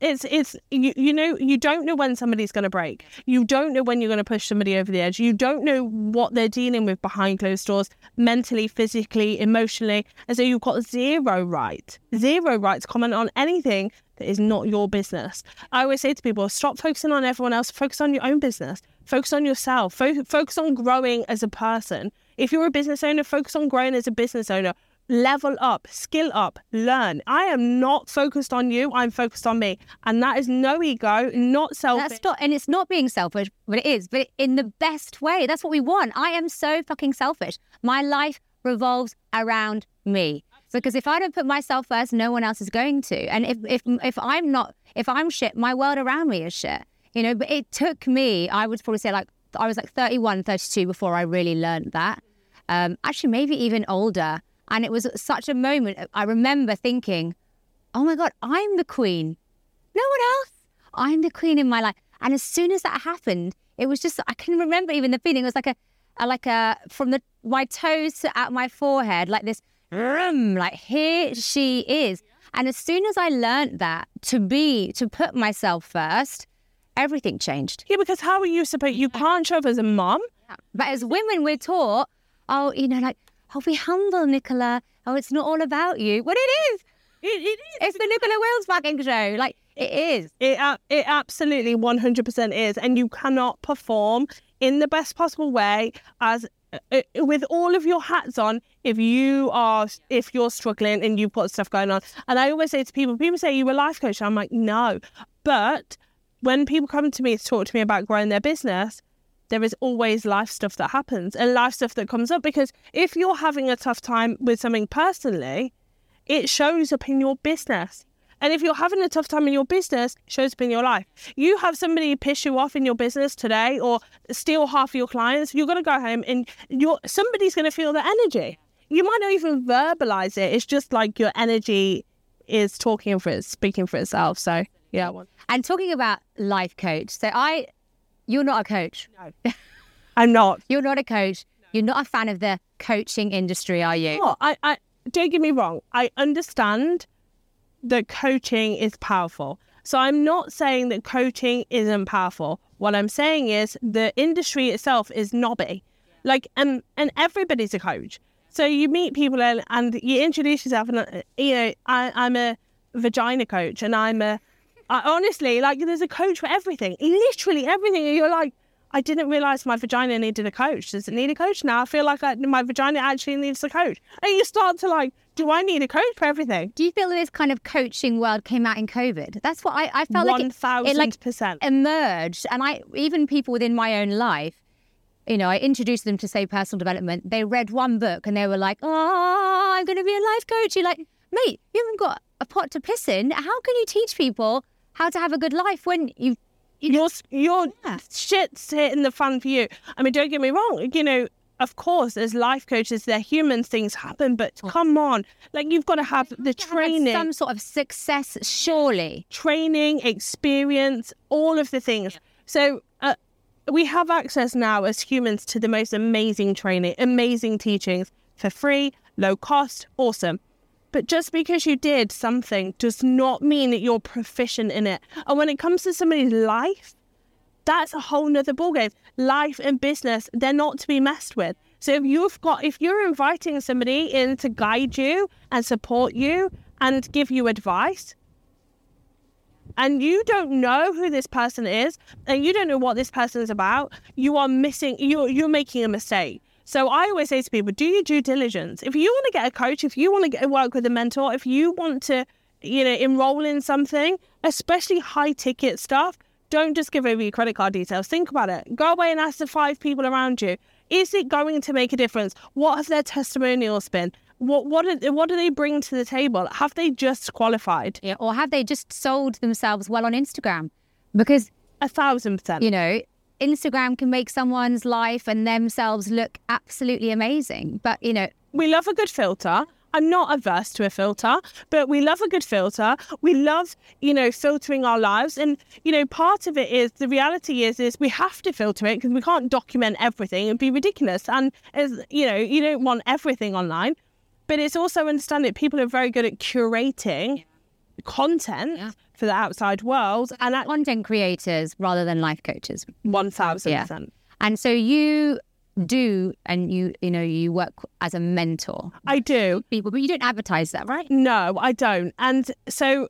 It's, it's you, you know, you don't know when somebody's going to break. You don't know when you're going to push somebody over the edge. You don't know what they're dealing with behind closed doors, mentally, physically, emotionally. And so you've got zero right, zero right to comment on anything that is not your business. I always say to people, stop focusing on everyone else, focus on your own business, focus on yourself, Fo- focus on growing as a person. If you're a business owner, focus on growing as a business owner. Level up, skill up, learn. I am not focused on you. I'm focused on me. And that is no ego, not selfish. That's not, and it's not being selfish, but it is, but in the best way. That's what we want. I am so fucking selfish. My life revolves around me. Because if I don't put myself first, no one else is going to. And if, if, if I'm not, if I'm shit, my world around me is shit. You know, but it took me, I would probably say like, I was like thirty-one, thirty-two before I really learned that. Um, actually, maybe even older. And it was such a moment. I remember thinking, oh my God, I'm the queen. No one else. I'm the queen in my life. And as soon as that happened, it was just, I can remember even the feeling. It was like a, a like a, from the my toes to out my forehead, like this, like here she is. And as soon as I learned that, to be, to put myself first, everything changed. Yeah, because how are you supposed... You can't show up as a mum. Yeah. But as women, we're taught, oh, you know, like, oh, be humble, Nicola. Oh, it's not all about you. Well, it is. It, it is. It's the Nicola Wills fucking show. Like, it is. It, uh, it absolutely one hundred percent is. And you cannot perform in the best possible way as... Uh, with all of your hats on, if you are, if you're struggling and you've got stuff going on. And I always say to people, people say, you're a life coach. I'm like, no. But... when people come to me to talk to me about growing their business, there is always life stuff that happens and life stuff that comes up, because if you're having a tough time with something personally, it shows up in your business. And if you're having a tough time in your business, it shows up in your life. You have somebody piss you off in your business today or steal half of your clients, you're going to go home and you're, somebody's going to feel the energy. You might not even verbalize it. It's just like your energy is talking for it, speaking for itself. So, yeah. And talking about life coach. So I, you're not a coach. No, I'm not. You're not a coach. No. You're not a fan of the coaching industry, are you? No, I, I, don't get me wrong. I understand that coaching is powerful. So I'm not saying that coaching isn't powerful. What I'm saying is the industry itself is knobby. Yeah. Like, and, and everybody's a coach. So you meet people and, and you introduce yourself and, you know, I, I'm a vagina coach and I'm a, I, honestly, like there's a coach for everything, literally everything. And you're like, I didn't realise my vagina needed a coach. Does it need a coach now? I feel like I, my vagina actually needs a coach. And you start to like, do I need a coach for everything? Do you feel that this kind of coaching world came out in COVID? That's what I, I felt like one thousand percent. It, it like emerged. And I, even people within my own life, you know, I introduced them to, say, personal development. They read one book and they were like, oh, I'm going to be a life coach. You're like, mate, you haven't got a pot to piss in. How can you teach people how to have a good life when you... you your your yeah. shit's hitting the fan for you. I mean, don't get me wrong. You know, of course, as life coaches, they're human, things happen. But oh. come on, like, you've got to have the training. Have some sort of success, surely. Training, experience, all of the things. Yeah. So... Uh, we have access now as humans to the most amazing training, amazing teachings for free, low cost, awesome. But just because you did something does not mean that you're proficient in it. And when it comes to somebody's life, that's a whole nother ballgame. Life and business, they're not to be messed with. So if you've got, if you're inviting somebody in to guide you and support you and give you advice, and you don't know who this person is, and you don't know what this person is about, you are missing, you're, you're making a mistake. So I always say to people, do your due diligence. If you want to get a coach, if you want to get, work with a mentor, if you want to, you know, enroll in something, especially high ticket stuff, don't just give over your credit card details. Think about it. Go away and ask the five people around you. Is it going to make a difference? What have their testimonials been? What what are, what do they bring to the table? Have they just qualified? Yeah, or have they just sold themselves well on Instagram? Because a thousand percent, you know, Instagram can make someone's life and themselves look absolutely amazing. But you know, we love a good filter. I'm not averse to a filter, but we love a good filter. We love, you know, filtering our lives. And, you know, part of it is, the reality is, is we have to filter it because we can't document everything and be ridiculous. And, as you know, you don't want everything online. But it's also understanding that people are very good at curating yeah. content yeah. for the outside world. And at- content creators rather than life coaches. one thousand percent. Yeah. And so you do, and you you know, you work as a mentor. I do. People, but you don't advertise that, right? No, I don't. And so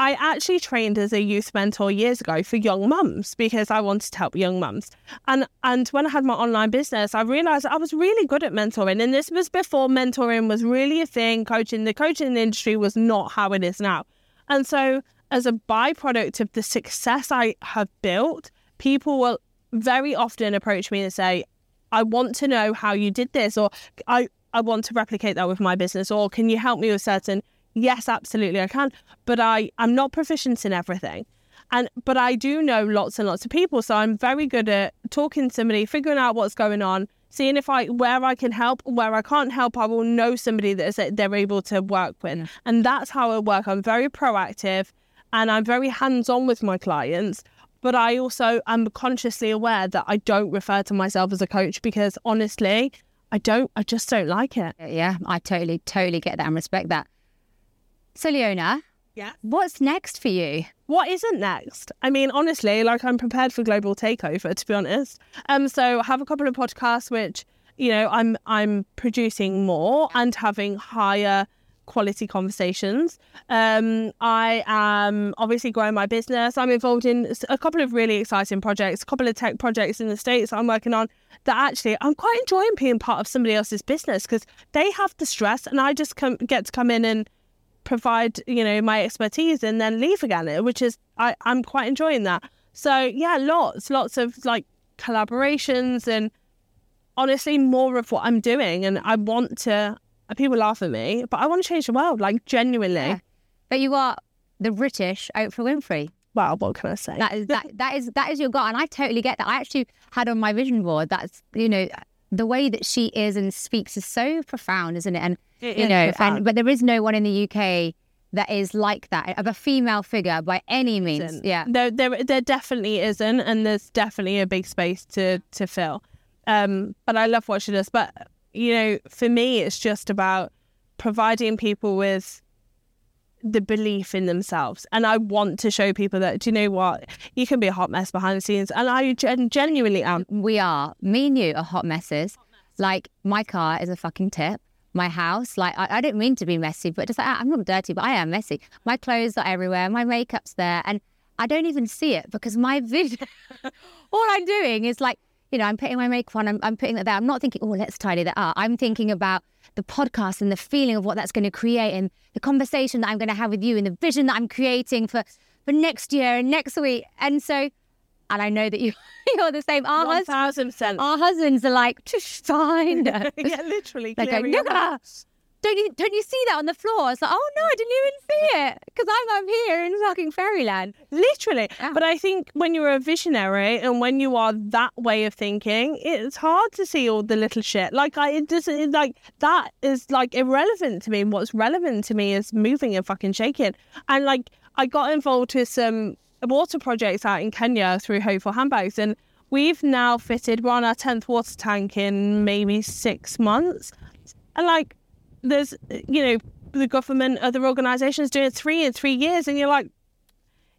I actually trained as a youth mentor years ago for young mums because I wanted to help young mums. And and when I had my online business, I realised I was really good at mentoring. And this was before mentoring was really a thing. Coaching, the coaching industry was not how it is now. And so as a byproduct of the success I have built, people will very often approach me and say, I want to know how you did this, or I, I want to replicate that with my business, or can you help me with certain... Yes, absolutely, I can. But I, I'm not proficient in everything. and But I do know lots and lots of people. So I'm very good at talking to somebody, figuring out what's going on, seeing if I where I can help, where I can't help. I will know somebody that is, they're able to work with. And that's how I work. I'm very proactive and I'm very hands-on with my clients. But I also am consciously aware that I don't refer to myself as a coach because, honestly, I don't. I just don't like it. Yeah, I totally, totally get that and respect that. So, Leona, yeah. what's next for you? What isn't next? I mean, honestly, like I'm prepared for global takeover, to be honest. Um, so I have a couple of podcasts which, you know, I'm I'm producing more and having higher quality conversations. Um, I am obviously growing my business. I'm involved in a couple of really exciting projects, a couple of tech projects in the States that I'm working on that actually I'm quite enjoying being part of somebody else's business because they have the stress and I just come, get to come in and provide, you know, my expertise and then leave again, which is I, I'm quite enjoying that. So yeah, lots, lots of like collaborations and honestly more of what I'm doing. And I want to, people laugh at me, but I want to change the world, like genuinely. Yeah. But you are the British Oprah Winfrey. Well, what can I say? That is that, that is that is your God, and I totally get that. I actually had on my vision board that's, you know, the way that she is and speaks is so profound, isn't it? And it you know, and, but there is no one in the U K that is like that, of a female figure by any means. Isn't. Yeah, there, there there definitely isn't, and there's definitely a big space to to fill. Um, but I love what she does. But you know, for me, it's just about providing people with the belief in themselves. And I want to show people that, do you know what? You can be a hot mess behind the scenes. And I gen- genuinely am. We are. Me and you are hot messes. Hot mess. Like, my car is a fucking tip. My house, like, I, I don't mean to be messy, but just like, I'm not dirty, but I am messy. My clothes are everywhere. My makeup's there. And I don't even see it because my vision, all I'm doing is like, you know, I'm putting my makeup on, I'm, I'm putting that there. I'm not thinking, oh, let's tidy that up. I'm thinking about the podcast and the feeling of what that's going to create and the conversation that I'm going to have with you and the vision that I'm creating for, for next year and next week. And so, and I know that you, you're the same. Our, hus- our husbands are like, fine. Yeah, literally. They're going, look at us. Don't you, don't you see that on the floor? It's like, oh no, I didn't even see it because I'm up here in fucking fairyland. Literally. Yeah. But I think when you're a visionary and when you are that way of thinking, it's hard to see all the little shit. Like, I, it doesn't, like, that is like irrelevant to me. What's relevant to me is moving and fucking shaking. And like, I got involved with some water projects out in Kenya through Hopeful Handbags, and we've now fitted, we're on our tenth water tank in maybe six months. And like, there's, you know, the government, other organisations doing three in three years, and you're like,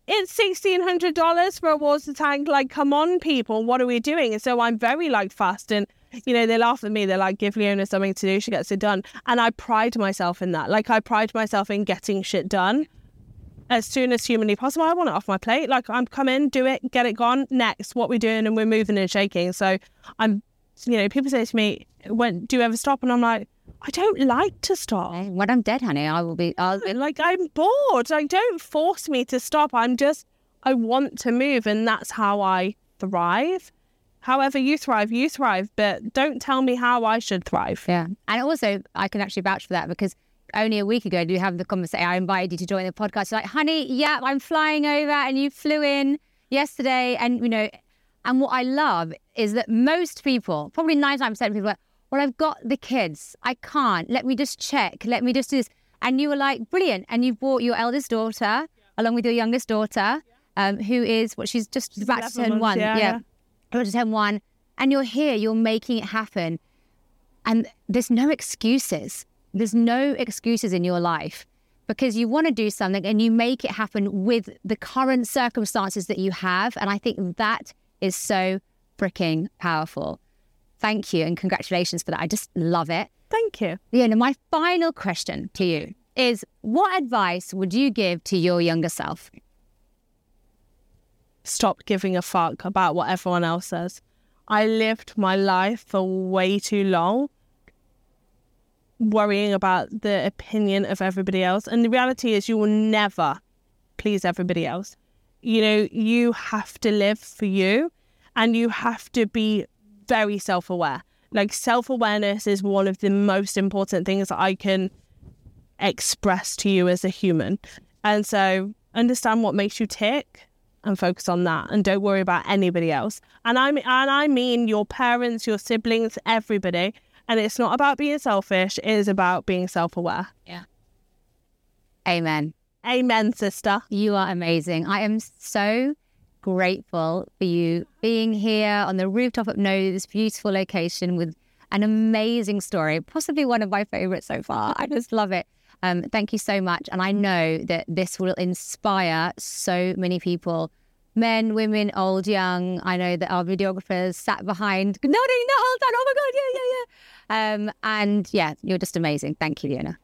it's sixteen hundred dollars for a water tank. Like, come on, people, what are we doing? And so I'm very, like, fast. And, you know, they laugh at me. They're like, give Leona something to do. She gets it done. And I pride myself in that. Like, I pride myself in getting shit done as soon as humanly possible. I want it off my plate. Like, I'm come in, do it, get it gone. Next, what we're doing, and we're moving and shaking. So I'm, you know, people say to me, when do you ever stop? And I'm like, I don't like to stop. When I'm dead, honey, I will be... I'll be... Like, I'm bored. Like, don't force me to stop. I'm just... I want to move, and that's how I thrive. However you thrive, you thrive, but don't tell me how I should thrive. Yeah. And also, I can actually vouch for that, because only a week ago did we have the conversation. I invited you to join the podcast. You're like, honey, yeah, I'm flying over, and you flew in yesterday, and, you know... And what I love is that most people, probably ninety-nine percent of people, are, well, I've got the kids. I can't. Let me just check. Let me just do this. And you were like, brilliant. And you brought your eldest daughter, yeah, along with your youngest daughter, yeah, um, who is, what, well, she's just she's about to turn months, one. Yeah, yeah. About to turn one. And you're here. You're making it happen. And there's no excuses. There's no excuses in your life, because you want to do something and you make it happen with the current circumstances that you have. And I think that is so freaking powerful. Thank you, and congratulations for that. I just love it. Thank you. Leona, my final question to you is, what advice would you give to your younger self? Stop giving a fuck about what everyone else says. I lived my life for way too long worrying about the opinion of everybody else. And the reality is, you will never please everybody else. You know, you have to live for you, and you have to be very self-aware. Like, self-awareness is one of the most important things that I can express to you as a human. And so understand what makes you tick and focus on that, and don't worry about anybody else. And I mean, and I mean your parents, your siblings, everybody. And it's not about being selfish, it is about being self-aware. Yeah. Amen. Amen, sister. You are amazing. I am so grateful for you being here on the rooftop up Node, this beautiful location with an amazing story, possibly one of my favorites so far. I just love it. Um, thank you so much. And I know that this will inspire so many people, men, women, old, young. I know that our videographers sat behind nodding the whole time. Oh my God, yeah, yeah, yeah. Um, and yeah, you're just amazing. Thank you, Leona.